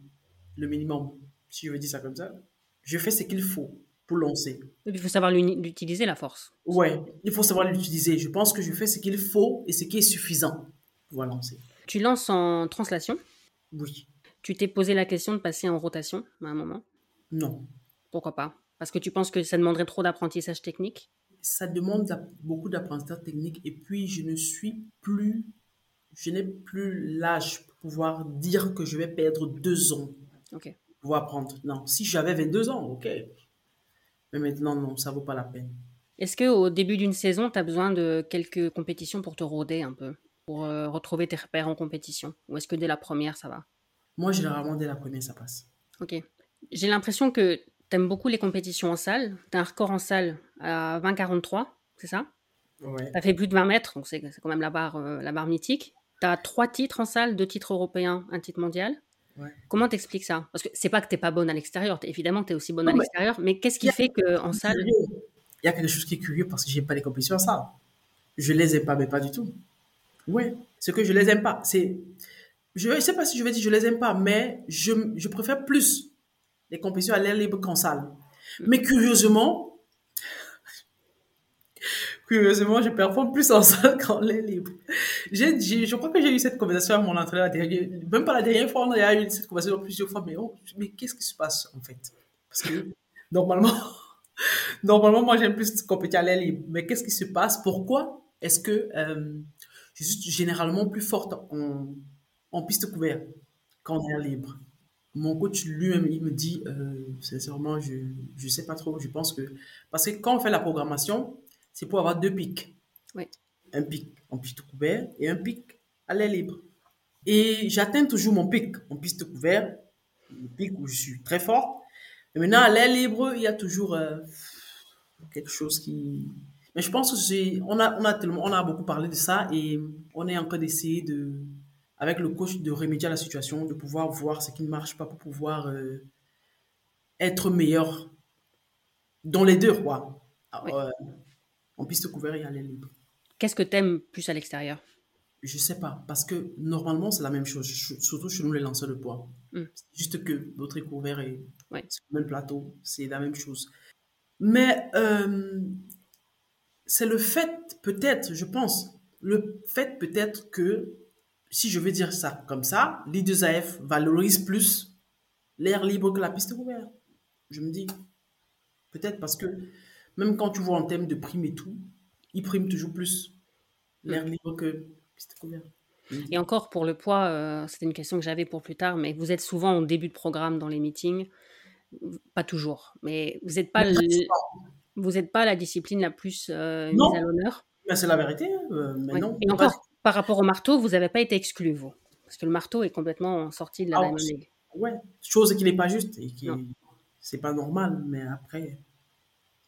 minimum, si je veux dire ça comme ça. Je fais ce qu'il faut pour lancer. Il faut savoir l'utiliser, la force. Oui, il faut savoir l'utiliser. Je pense que je fais ce qu'il faut et ce qui est suffisant pour lancer. Tu lances en translation? Oui. Tu t'es posé la question de passer en rotation à un moment? Non. Pourquoi pas? Parce que tu penses que ça demanderait trop d'apprentissage technique? Ça demande beaucoup d'apprentissage technique. Et puis, je n'ai plus l'âge pour pouvoir dire que je vais perdre 2 ans pour pouvoir apprendre. Non, si j'avais 22 ans, ok. Mais maintenant, non, ça ne vaut pas la peine. Est-ce qu'au début d'une saison, tu as besoin de quelques compétitions pour te roder un peu? Pour retrouver tes repères en compétition? Ou est-ce que dès la première, ça va? Moi, généralement, dès la première, ça passe. Ok. J'ai l'impression que t'aimes beaucoup les compétitions en salle. T'as un record en salle à 20,43, c'est ça? Ouais. T'as fait plus de 20 mètres, donc c'est quand même la barre mythique. T'as 3 titres en salle, 2 titres européens, un titre mondial. Ouais. Comment t'expliques ça? Parce que c'est pas que t'es pas bonne à l'extérieur, évidemment t'es aussi bonne à l'extérieur, mais qu'est-ce qui fait qu'en salle... Il y a quelque chose qui est curieux parce que j'aime pas les compétitions en salle. Je les aime pas, mais pas du tout. Ouais, ce que je les aime pas, c'est... Je sais pas si je vais dire je les aime pas, mais je préfère plus les compétitions à l'air libre qu'en salle. Mais curieusement, je performe plus en salle qu'en l'air libre. Je crois que j'ai eu cette conversation avec mon entraîneur, même pas la dernière fois, on a eu cette conversation plusieurs fois, mais qu'est-ce qui se passe en fait? Parce que normalement, moi j'aime plus compétir à l'air libre. Mais qu'est-ce qui se passe? Pourquoi est-ce que je suis généralement plus forte en piste couverte qu'en l'air libre? Mon coach lui-même, il me dit, sincèrement, je ne sais pas trop, je pense que... Parce que quand on fait la programmation, c'est pour avoir 2 pics. Oui. Un pic en piste couverte et un pic à l'air libre. Et j'atteins toujours mon pic en piste couverte, le pic où je suis très forte. Et maintenant, à l'air libre, il y a toujours quelque chose qui... Mais je pense qu'on a beaucoup parlé de ça et on est en train d'essayer de... avec le coach, de remédier à la situation, de pouvoir voir ce qui ne marche pas pour pouvoir être meilleur dans les deux, quoi. en piste couverte, il y a l'air libre. Qu'est-ce que tu aimes plus à l'extérieur? Je sais pas, parce que normalement, c'est la même chose, surtout chez nous, les lanceurs de poids. C'est juste que l'autre est couvert et sur le même plateau, c'est la même chose. Mais c'est le fait, peut-être, je pense, le fait peut-être que, si je veux dire ça comme ça, l'I2AF valorise plus l'air libre que la piste couverte. Je me dis, peut-être parce que même quand tu vois en termes de primes et tout, ils priment toujours plus l'air libre que... Et encore pour le poids, c'était une question que j'avais pour plus tard, mais vous êtes souvent au début de programme dans les meetings, pas toujours, mais vous n'êtes pas, pas la discipline la plus mise à l'honneur. Ben, c'est la vérité, mais non. Et encore, par rapport au marteau, vous n'avez pas été exclu, vous, parce que le marteau est complètement sorti de la Diamond League. Oui, chose qui n'est pas juste, et qui c'est pas normal, mais après,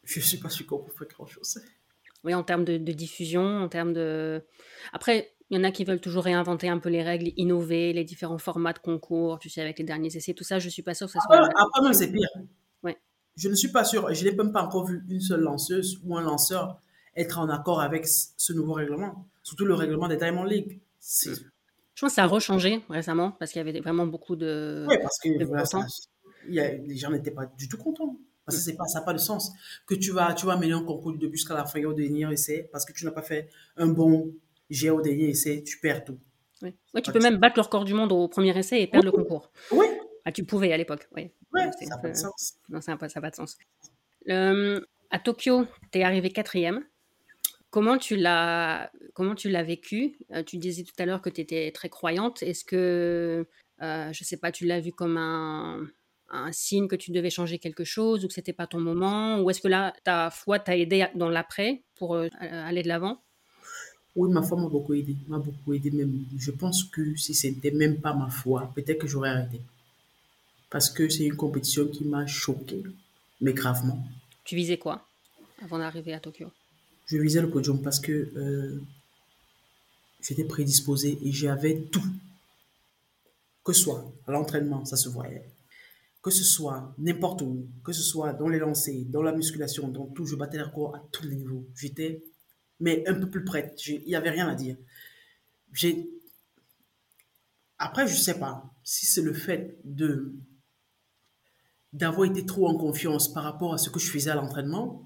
je ne suis pas sûr qu'on peut faire grand-chose. Oui, en termes de diffusion, en termes de... Après... Il y en a qui veulent toujours réinventer un peu les règles, innover, les différents formats de concours, tu sais, avec les derniers essais, tout ça, je ne suis pas sûre que ça soit... Après même, c'est pire. Ouais. Je ne suis pas sûre, je n'ai même pas encore vu une seule lanceuse ou un lanceur être en accord avec ce nouveau règlement, surtout le règlement des Diamond League. C'est... Je pense que ça a rechangé récemment, parce qu'il y avait vraiment beaucoup de... Oui, parce que voilà, les gens n'étaient pas du tout contents. Parce que ça n'a pas de sens. Que tu vas mener un concours du début jusqu'à la fin au dernier essai, parce que tu n'as pas fait un bon... J'ai au dernier essai, tu perds tout. Oui. Ouais, tu peux même battre le record du monde au premier essai et perdre le concours. Oui. Ah, tu pouvais à l'époque. Oui, ouais, ça n'a pas de sens. Non, ça n'a pas de sens. À Tokyo, tu es arrivé 4e. Comment tu l'as vécu? Tu disais tout à l'heure que tu étais très croyante. Est-ce que, je ne sais pas, tu l'as vu comme un signe que tu devais changer quelque chose ou que ce n'était pas ton moment? Ou est-ce que là, ta foi t'a aidé dans l'après pour aller de l'avant? Oui, ma foi m'a beaucoup aidé même. Je pense que si ce n'était même pas ma foi, peut-être que j'aurais arrêté. Parce que c'est une compétition qui m'a choquée, mais gravement. Tu visais quoi avant d'arriver à Tokyo? Je visais le podium parce que j'étais prédisposée et j'avais tout. Que ce soit à l'entraînement, ça se voyait. Que ce soit n'importe où, que ce soit dans les lancers, dans la musculation, dans tout, je battais les records à tous les niveaux. J'étais... mais un peu plus prête, il n'y avait rien à dire. Après, je ne sais pas si c'est le fait d'avoir été trop en confiance par rapport à ce que je faisais à l'entraînement.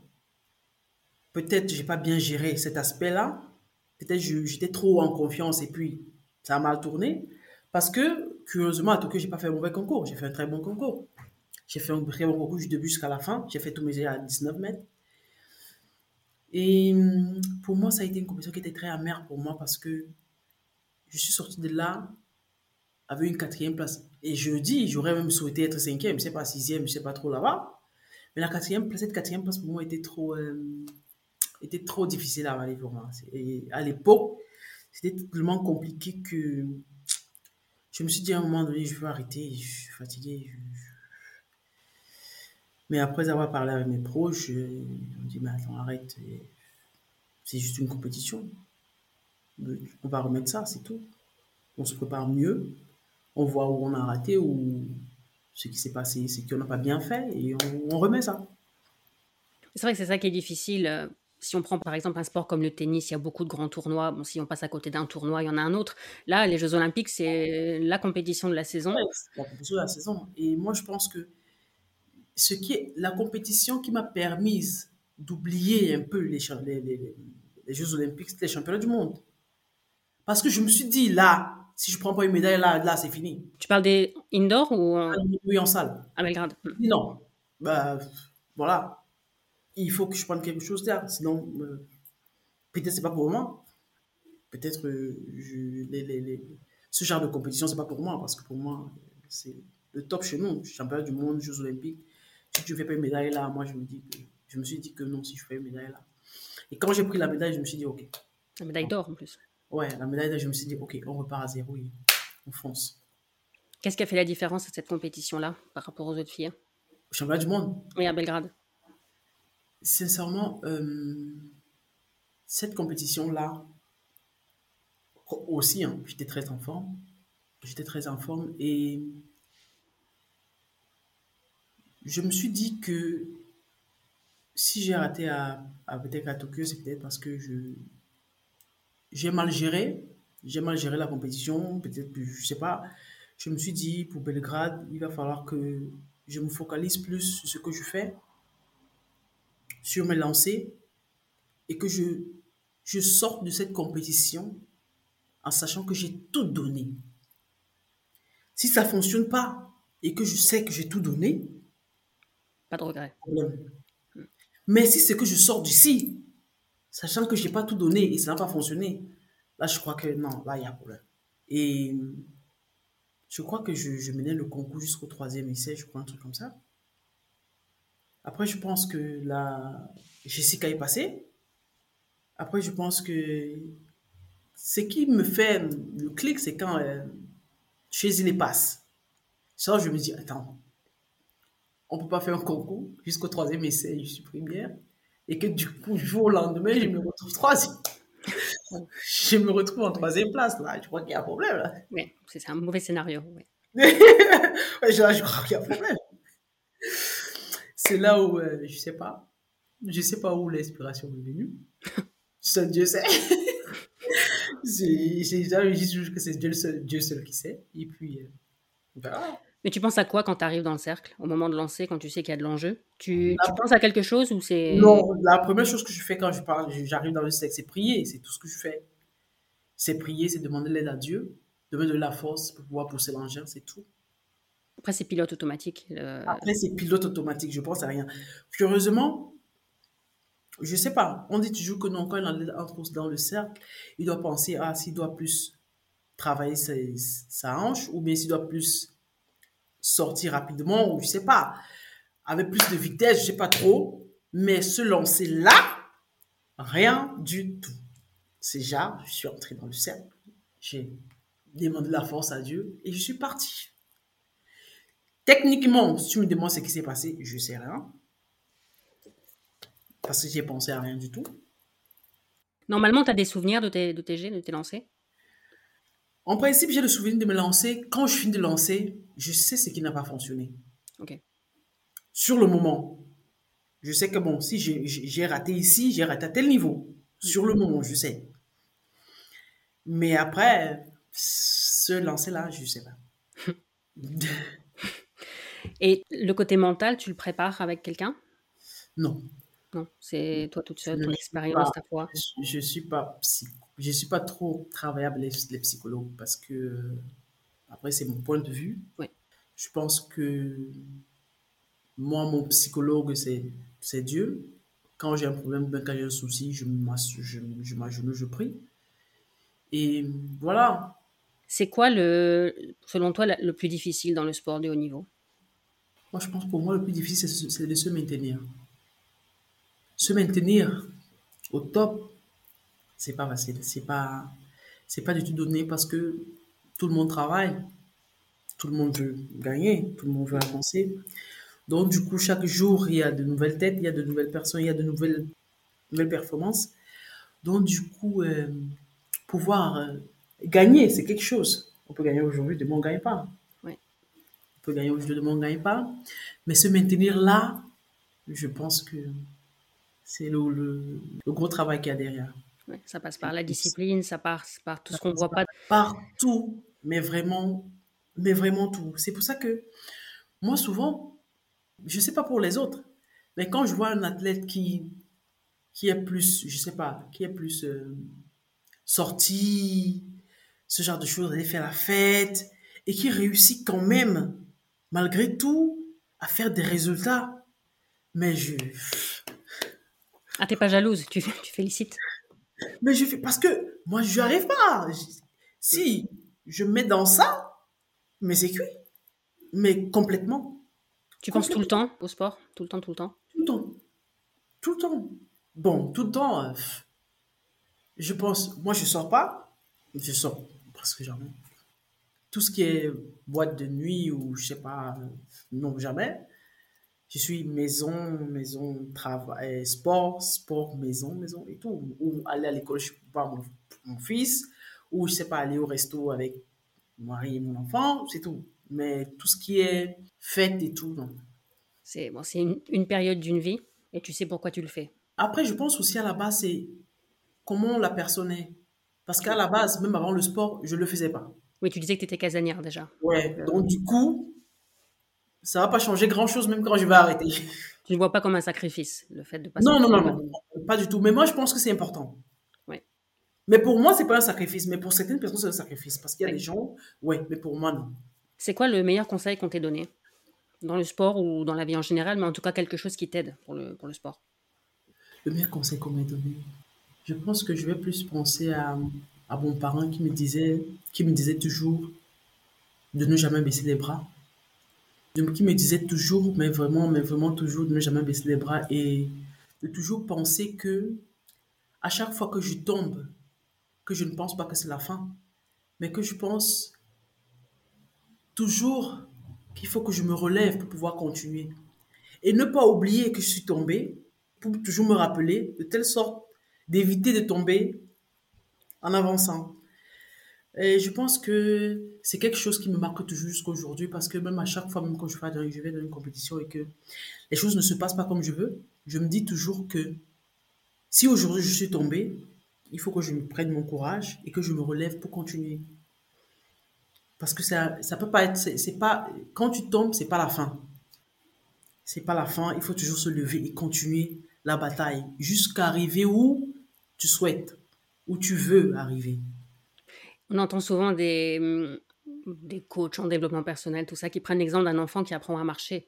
Peut-être que je n'ai pas bien géré cet aspect-là. Peut-être que j'étais trop en confiance et puis ça a mal tourné. Parce que, curieusement, à Tokyo, je n'ai pas fait un mauvais concours. J'ai fait un très bon concours. J'ai fait un très bon concours du début jusqu'à la fin. J'ai fait tous mes essais à 19 mètres. Et pour moi, ça a été une compétition qui était très amère pour moi parce que je suis sortie de là avec une 4e place. Et je dis, j'aurais même souhaité être 5e, je sais pas, 6e, je sais pas trop là-bas. Mais cette 4e place pour moi était trop difficile à avaler pour moi. Et à l'époque, c'était tellement compliqué que je me suis dit à un moment donné, je vais arrêter, je suis fatigué. Mais après avoir parlé avec mes proches, ils m'ont dit « Mais attends, arrête, c'est juste une compétition. On va remettre ça, c'est tout. On se prépare mieux, on voit où on a raté, ou ce qui s'est passé, c'est qu'on n'a pas bien fait, et on remet ça. » C'est vrai que c'est ça qui est difficile. Si on prend par exemple un sport comme le tennis, il y a beaucoup de grands tournois. Bon, si on passe à côté d'un tournoi, il y en a un autre. Là, les Jeux Olympiques, c'est la compétition de la saison. Ouais, c'est la compétition de la saison. Et moi, je pense que ce qui est la compétition qui m'a permise d'oublier un peu les Jeux Olympiques, les championnats du monde. Parce que je me suis dit, là, si je ne prends pas une médaille, là, c'est fini. Tu parles des indoor ou... Oui, en salle. À Belgrade. Non. Bah, voilà. Il faut que je prenne quelque chose là. Sinon, peut-être ce n'est pas pour moi. Peut-être ce genre de compétition, ce n'est pas pour moi. Parce que pour moi, c'est le top chez nous. Championnat du monde, Jeux Olympiques. Si tu ne fais pas une médaille là, moi je me suis dit que non, si je fais une médaille là. Et quand j'ai pris la médaille, je me suis dit ok. La médaille d'or en plus. Ouais, la médaille d'or, je me suis dit ok, on repart à 0, oui, on fonce. Qu'est-ce qui a fait la différence à cette compétition-là par rapport aux autres filles? Au championnat du monde? Oui, à Belgrade. Sincèrement, cette compétition-là, aussi, hein, j'étais très en forme et... Je me suis dit que si j'ai raté peut-être à Tokyo, c'est peut-être parce que j'ai mal géré la compétition, peut-être, je sais pas. Je me suis dit, pour Belgrade, il va falloir que je me focalise plus sur ce que je fais, sur mes lancers, et que je sorte de cette compétition en sachant que j'ai tout donné. Si ça ne fonctionne pas et que je sais que j'ai tout donné, pas de regret. Mais si c'est que je sors d'ici, sachant que je n'ai pas tout donné et ça n'a pas fonctionné, là, je crois que non, là, il y a problème. Et je crois que je menais le concours jusqu'au 3e essai, je crois, un truc comme ça. Après, je pense que la Jessica est passée. Après, je pense que ce qui me fait le clic, c'est quand chez les passes. Ça, je me dis, attends, on ne peut pas faire un concours jusqu'au 3e essai, je suis première. Et que du coup, du jour au lendemain, je me retrouve troisième. Je me retrouve en 3e place, là. Je crois qu'il y a un problème, là. Oui, c'est un mauvais scénario. Ouais. Je crois qu'il y a un problème. C'est là où, je ne sais pas où l'inspiration m'est venue. Seul Dieu sait. Je dis toujours que c'est Dieu seul qui sait. Et puis, voilà. Mais tu penses à quoi quand tu arrives dans le cercle, au moment de lancer, quand tu sais qu'il y a de l'enjeu? Tu penses à quelque chose ou c'est... Non, la première chose que je fais quand j'arrive dans le cercle, c'est prier. C'est tout ce que je fais. C'est prier, c'est demander l'aide à Dieu, demander de la force pour pouvoir pousser l'engin, c'est tout. Après, c'est pilote automatique. Après, c'est pilote automatique, je pense à rien. Curieusement, je ne sais pas. On dit toujours que non, quand il entre dans le cercle, il doit penser à s'il doit plus travailler sa hanche ou bien s'il doit plus... sortir rapidement, ou je sais pas, avec plus de vitesse, je sais pas trop, mais se lancer là, rien du tout. C'est déjà, je suis entrée dans le cercle, j'ai demandé la force à Dieu, et je suis partie. Techniquement, si tu me demandes ce qui s'est passé, je sais rien, parce que j'ai pensé à rien du tout. Normalement, tu as des souvenirs de tes jets, de tes lancers? En principe, j'ai le souvenir de me lancer. Quand je finis de lancer, je sais ce qui n'a pas fonctionné. Ok. Sur le moment, je sais que bon, si j'ai raté ici, j'ai raté à tel niveau. Sur le moment, je sais. Mais après, se lancer là, je sais pas. Et le côté mental, tu le prépares avec quelqu'un? Non. Non, c'est toi toute seule, ton expérience, ta foi. Je suis pas psycho. Je ne suis pas trop travaillable les psychologues parce que, après, c'est mon point de vue. Oui. Je pense que moi, mon psychologue, c'est Dieu. Quand j'ai un problème, quand j'ai un souci, je m'agenouille, je prie. Et voilà. C'est quoi, selon toi, le plus difficile dans le sport de haut niveau? Moi, je pense que pour moi, le plus difficile, c'est de se maintenir. Se maintenir au top. C'est pas facile, c'est pas du tout donné parce que tout le monde travaille, tout le monde veut gagner, tout le monde veut avancer. Donc du coup, chaque jour, il y a de nouvelles têtes, il y a de nouvelles personnes, il y a de nouvelles performances. Donc du coup, pouvoir gagner, c'est quelque chose. On peut gagner aujourd'hui, demain on ne gagne pas. Ouais. On peut gagner aujourd'hui, demain on ne gagne pas. Mais se maintenir là, je pense que c'est le gros travail qu'il y a derrière. Ouais, ça passe par la discipline, ça passe par tout ce qu'on ne voit pas. Par tout, mais vraiment tout. C'est pour ça que moi, souvent, je ne sais pas pour les autres, mais quand je vois un athlète qui est plus, je ne sais pas, qui est plus sorti, ce genre de choses, aller faire la fête, et qui réussit quand même, malgré tout, à faire des résultats. Mais je... Ah, t'es pas jalouse, tu félicites. Mais je fais parce que moi je n'y arrive pas. Si je me mets dans ça, mais c'est cuit, mais complètement. Tu penses tout le temps au sport, tout le temps. Tout le temps. Bon, tout le temps. Je pense, moi je sors pas, je sors parce que jamais. Tout ce qui est boîte de nuit ou je sais pas, non jamais. Je suis maison, travail, sport, maison et tout. Ou aller à l'école, je vois mon fils, ou je sais pas, aller au resto avec mon mari et mon enfant, c'est tout. Mais tout ce qui est fête et tout, non. C'est une période d'une vie et tu sais pourquoi tu le fais. Après, je pense aussi à la base, c'est comment la personne est. Parce qu'à la base, même avant le sport, je ne le faisais pas. Oui, tu disais que tu étais casanière déjà. Ouais, donc du coup, ça ne va pas changer grand-chose même quand je vais arrêter. Tu ne le vois pas comme un sacrifice, le fait de passer... Non, pas du tout. Mais moi, je pense que c'est important. Ouais. Mais pour moi, ce n'est pas un sacrifice. Mais pour certaines personnes, c'est un sacrifice. Parce qu'il y a des gens... Oui, mais pour moi, non. C'est quoi le meilleur conseil qu'on t'ait donné dans le sport ou dans la vie en général, mais en tout cas, quelque chose qui t'aide pour le sport? Le meilleur conseil qu'on m'ait donné... Je pense que je vais plus penser à mon parent qui me disait toujours de ne jamais baisser les bras. Donc, qui me disait toujours, mais vraiment toujours, de ne jamais baisser les bras et de toujours penser que à chaque fois que je tombe, que je ne pense pas que c'est la fin, mais que je pense toujours qu'il faut que je me relève pour pouvoir continuer. Et ne pas oublier que je suis tombée, pour toujours me rappeler, de telle sorte d'éviter de tomber en avançant. Et je pense que c'est quelque chose qui me marque toujours jusqu'aujourd'hui, parce que même à chaque fois, même quand je vais dans une compétition et que les choses ne se passent pas comme je veux, je me dis toujours que si aujourd'hui je suis tombée, il faut que je me prenne mon courage et que je me relève pour continuer. Parce que ça peut pas être... c'est pas, quand tu tombes, c'est pas la fin. C'est pas la fin, il faut toujours se lever et continuer la bataille jusqu'à arriver où tu souhaites, où tu veux arriver. On entend souvent des coachs en développement personnel, tout ça, qui prennent l'exemple d'un enfant qui apprend à marcher.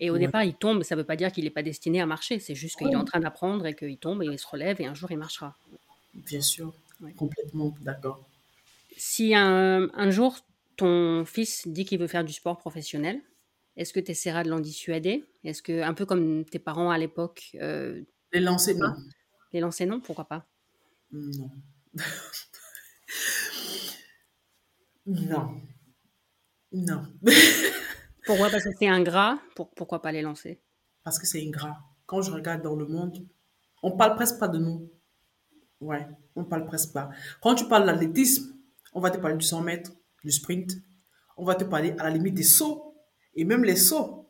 Et au départ, il tombe, ça ne veut pas dire qu'il n'est pas destiné à marcher, c'est juste qu'il est en train d'apprendre et qu'il tombe et il se relève et un jour il marchera. Bien sûr, complètement d'accord. Si un jour, ton fils dit qu'il veut faire du sport professionnel, est-ce que tu essaieras de l'en dissuader? Est-ce que, un peu comme tes parents à l'époque... les lancer, non. Les lancer, non? Pourquoi pas? Non. Non. Non. Pourquoi? Parce que c'est ingrat. Pourquoi pas les lancer? Parce que c'est ingrat. Quand je regarde dans le monde, on ne parle presque pas de nous. Ouais, on ne parle presque pas. Quand tu parles d'athlétisme, on va te parler du 100 mètres, du sprint. On va te parler à la limite des sauts. Et même les sauts,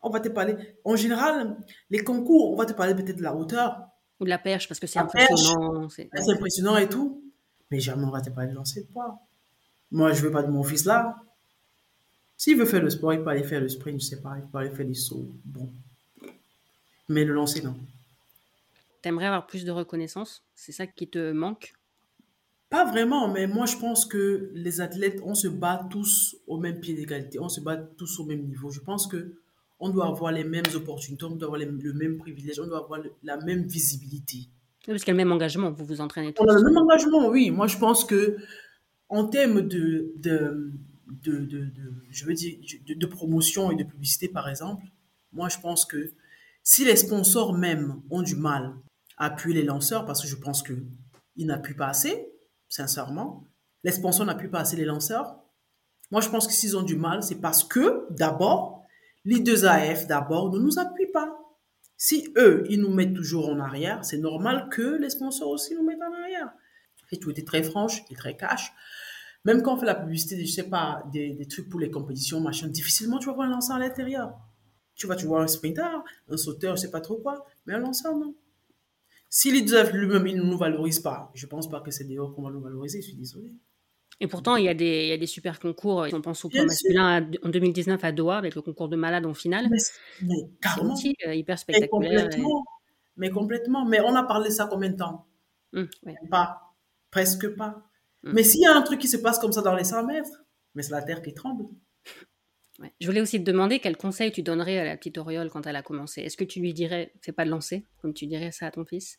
on va te parler. En général, les concours, on va te parler peut-être de la hauteur. Ou de la perche, parce que c'est impressionnant. C'est impressionnant et tout. Mais jamais on va te parler de lancer de poids. Moi, je ne veux pas de mon fils là. S'il veut faire le sport, il peut aller faire le sprint, je ne sais pas. Il peut aller faire des sauts. Bon. Mais le lancer, non. T'aimerais avoir plus de reconnaissance? C'est ça qui te manque? Pas vraiment, mais moi je pense que les athlètes, on se bat tous au même pied d'égalité, on se bat tous au même niveau. Je pense qu'on doit avoir les mêmes opportunités, on doit avoir le même privilège, on doit avoir la même visibilité. Oui, parce qu'il y a le même engagement, vous vous entraînez tous. On a le même engagement, oui. Moi je pense qu'en termes de promotion et de publicité par exemple, moi je pense que si les sponsors même ont du mal à appuyer les lanceurs, parce que je pense qu'ils n'appuient pas assez, sincèrement, les sponsors n'appuient pas assez les lanceurs. Moi, je pense que s'ils ont du mal, c'est parce que, d'abord, l'I2AF, ne nous appuie pas. Si eux, ils nous mettent toujours en arrière, c'est normal que les sponsors aussi nous mettent en arrière. J'ai tout été très franche et très cash. Même quand on fait la publicité, je sais pas, des trucs pour les compétitions, machin, difficilement, tu vas voir un lanceur à l'intérieur. Tu vois un sprinter, un sauteur, je sais pas trop quoi, mais un lanceur, non. Si l'IDF lui-même, il ne nous valorise pas, je ne pense pas que c'est dehors qu'on va nous valoriser, je suis désolée. Et pourtant, il y a des super concours. On pense au plan masculin en 2019 à Doha, avec le concours de malade en finale. Mais carrément. C'est aussi hyper spectaculaire. Mais complètement. Mais on a parlé de ça combien de temps? Pas. Presque pas. Mais s'il y a un truc qui se passe comme ça dans les 100 mètres, mais c'est la terre qui tremble. Ouais. Je voulais aussi te demander quel conseil tu donnerais à la petite Auriol quand elle a commencé. Est-ce que tu lui dirais, fais pas de lancer, comme tu dirais ça à ton fils?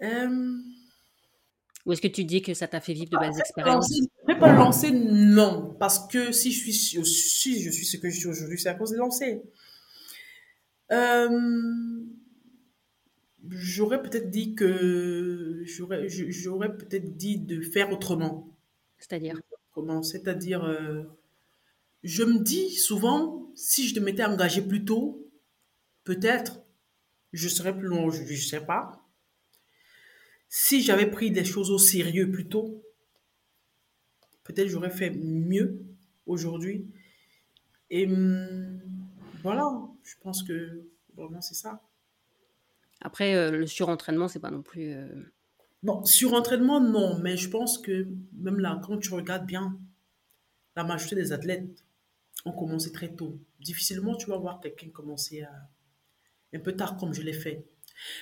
Ou est-ce que tu dis que ça t'a fait vivre de belles expériences? Fais pas de lancer, non. Parce que si je suis ce que je suis aujourd'hui, c'est à cause des lancers. J'aurais peut-être dit de faire autrement. C'est-à-dire? Comment? C'est-à-dire... je me dis souvent, si je m'étais engagée plus tôt, peut-être je serais plus loin aujourd'hui, je ne sais pas. Si j'avais pris des choses au sérieux plus tôt, peut-être j'aurais fait mieux aujourd'hui. Et voilà, je pense que vraiment c'est ça. Après, le surentraînement, c'est pas non plus... Non, surentraînement, non. Mais je pense que même là, quand tu regardes bien, la majorité des athlètes ont commencé très tôt. Difficilement, tu vas voir quelqu'un commencer un peu tard comme je l'ai fait.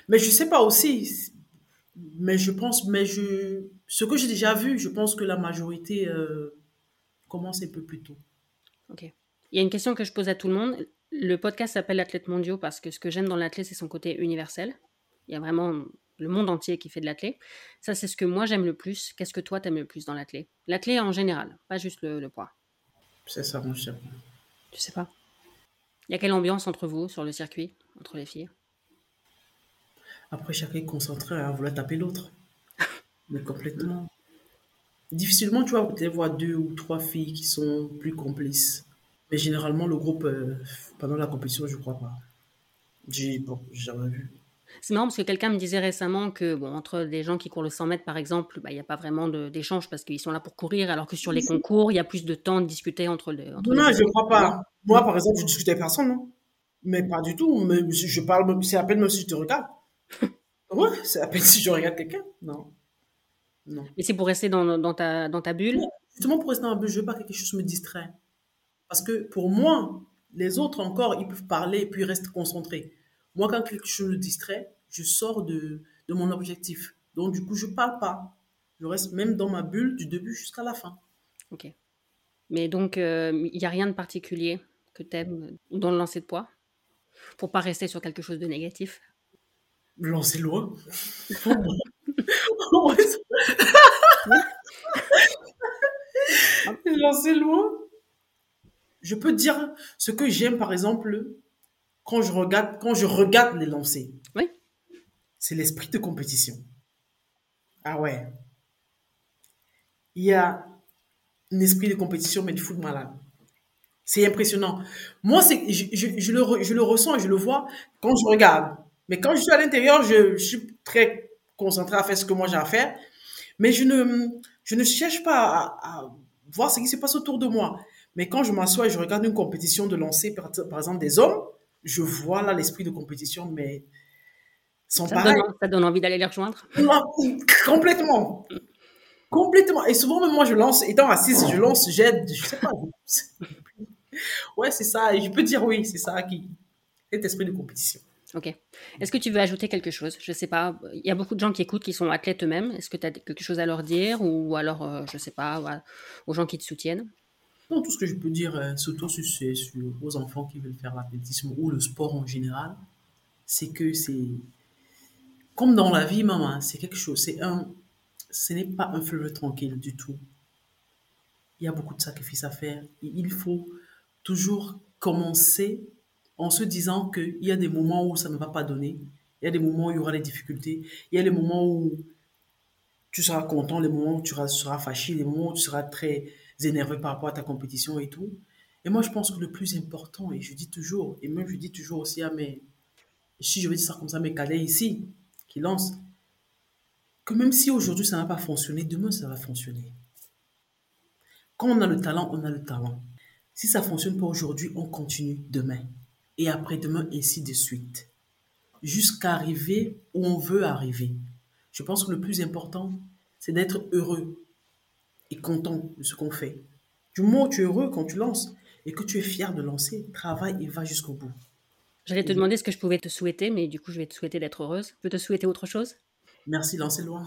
Mais je sais pas aussi... Mais je pense, ce que j'ai déjà vu, je pense que la majorité commence un peu plus tôt. Ok. Il y a une question que je pose à tout le monde. Le podcast s'appelle Athlètes Mondiaux parce que ce que j'aime dans l'athlète, c'est son côté universel. Il y a vraiment le monde entier qui fait de l'athlète. Ça, c'est ce que moi, j'aime le plus. Qu'est-ce que toi, t'aimes le plus dans l'athlète? L'athlète en général, pas juste le poids. C'est ça, mon cher. Tu sais pas. Il y a quelle ambiance entre vous sur le circuit, entre les filles? Après, chacun est concentré à vouloir taper l'autre. Mais complètement. Difficilement, tu vas peut-être voir deux ou trois filles qui sont plus complices. Mais généralement, le groupe, pendant la compétition, je crois pas. J'ai jamais vu. C'est marrant parce que quelqu'un me disait récemment que, bon, entre des gens qui courent le 100 mètres, par exemple, bah, il n'y a pas vraiment d'échange parce qu'ils sont là pour courir, alors que sur les concours, il y a plus de temps de discuter entre les... Non, je ne crois pas. Moi, par exemple, je ne discute avec personne, non. Mais pas du tout. Mais je parle, c'est à peine même si je te regarde. Ouais, c'est à peine si je regarde quelqu'un. Non. Mais c'est pour rester dans ta bulle. Justement pour rester dans ma bulle, je veux pas que quelque chose me distrait. Parce que pour moi, les autres encore, ils peuvent parler et puis rester concentrés. Moi, quand quelque chose me distrait, je sors de mon objectif. Donc du coup, je parle pas. Je reste même dans ma bulle du début jusqu'à la fin. Ok. Mais donc, il y a rien de particulier que t'aimes dans le lancer de poids pour pas rester sur quelque chose de négatif. Lancer loin. Lancer loin. Je peux dire ce que j'aime, par exemple, quand je regarde les lancers. Oui. C'est l'esprit de compétition. Ah ouais. Il y a un esprit de compétition, mais du fou de malade. C'est impressionnant. Moi, je le ressens et je le vois quand je regarde. Mais quand je suis à l'intérieur, je suis très concentrée à faire ce que moi j'ai à faire. Mais je ne cherche pas à voir ce qui se passe autour de moi. Mais quand je m'assois et je regarde une compétition de lancer, par exemple des hommes, je vois là l'esprit de compétition, mais sans pareil. Ça donne envie d'aller les rejoindre. Complètement. Complètement. Et souvent, même moi, je lance, étant assise, je lance, j'aide, je sais pas. Ouais, c'est ça. Et je peux dire oui, c'est ça qui est l'esprit de compétition. Ok. Est-ce que tu veux ajouter quelque chose? Je ne sais pas. Il y a beaucoup de gens qui écoutent, qui sont athlètes eux-mêmes. Est-ce que tu as quelque chose à leur dire? Ou alors, je ne sais pas, aux gens qui te soutiennent? Non, tout ce que je peux dire, surtout aux enfants qui veulent faire l'athlétisme ou le sport en général, c'est que c'est... Comme dans la vie, maman, c'est quelque chose. Ce n'est pas un fleuve tranquille du tout. Il y a beaucoup de sacrifices à faire. Et il faut toujours commencer... en se disant qu'il y a des moments où ça ne va pas donner, il y a des moments où il y aura des difficultés, il y a des moments où tu seras content, les moments où tu seras fâché, les moments où tu seras très énervé par rapport à ta compétition et tout. Et moi, je pense que le plus important, et je dis toujours, et même je dis toujours aussi à mes... Si je veux dire ça comme ça, mes cadets ici, qui lancent, que même si aujourd'hui ça n'a pas fonctionné, demain ça va fonctionner. Quand on a le talent, on a le talent. Si ça ne fonctionne pas aujourd'hui, on continue demain. Et après-demain, ainsi de suite. Jusqu'à arriver où on veut arriver. Je pense que le plus important, c'est d'être heureux et content de ce qu'on fait. Du moment où tu es heureux quand tu lances et que tu es fier de lancer, travaille et va jusqu'au bout. J'allais te demander ce que je pouvais te souhaiter, mais du coup, je vais te souhaiter d'être heureuse. Je peux te souhaiter autre chose? Merci, lancez loin.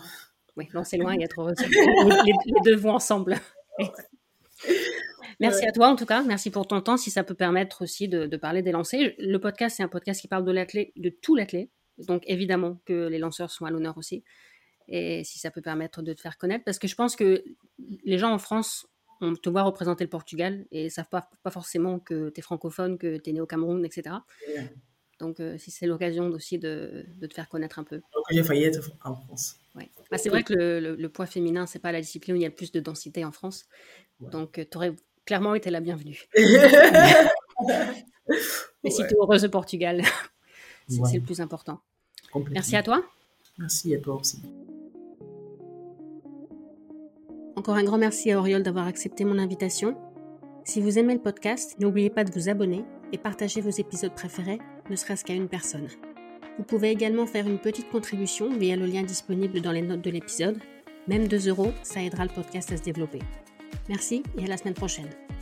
Oui, lancez loin et être heureuse. Les deux vont ensemble. Merci à toi en tout cas, merci pour ton temps, si ça peut permettre aussi de parler des lancers. Le podcast, c'est un podcast qui parle de l'athlète, de tout l'athlète, donc évidemment que les lanceurs sont à l'honneur aussi, et si ça peut permettre de te faire connaître, parce que je pense que les gens en France, on te voit représenter le Portugal, et ne savent pas forcément que tu es francophone, que tu es né au Cameroun, etc. Donc si c'est l'occasion aussi de te faire connaître un peu. Donc j'ai failli être en France. Ouais. Bah, c'est vrai que le poids féminin, ce n'est pas la discipline où il y a le plus de densité en France, donc tu aurais... Clairement, était la bienvenue. Mais si tu es heureuse au Portugal, c'est le plus important. Merci à toi. Merci à toi aussi. Encore un grand merci à Auriol d'avoir accepté mon invitation. Si vous aimez le podcast, n'oubliez pas de vous abonner et partager vos épisodes préférés, ne serait-ce qu'à une personne. Vous pouvez également faire une petite contribution via le lien disponible dans les notes de l'épisode. Même 2 euros, ça aidera le podcast à se développer. Merci et à la semaine prochaine.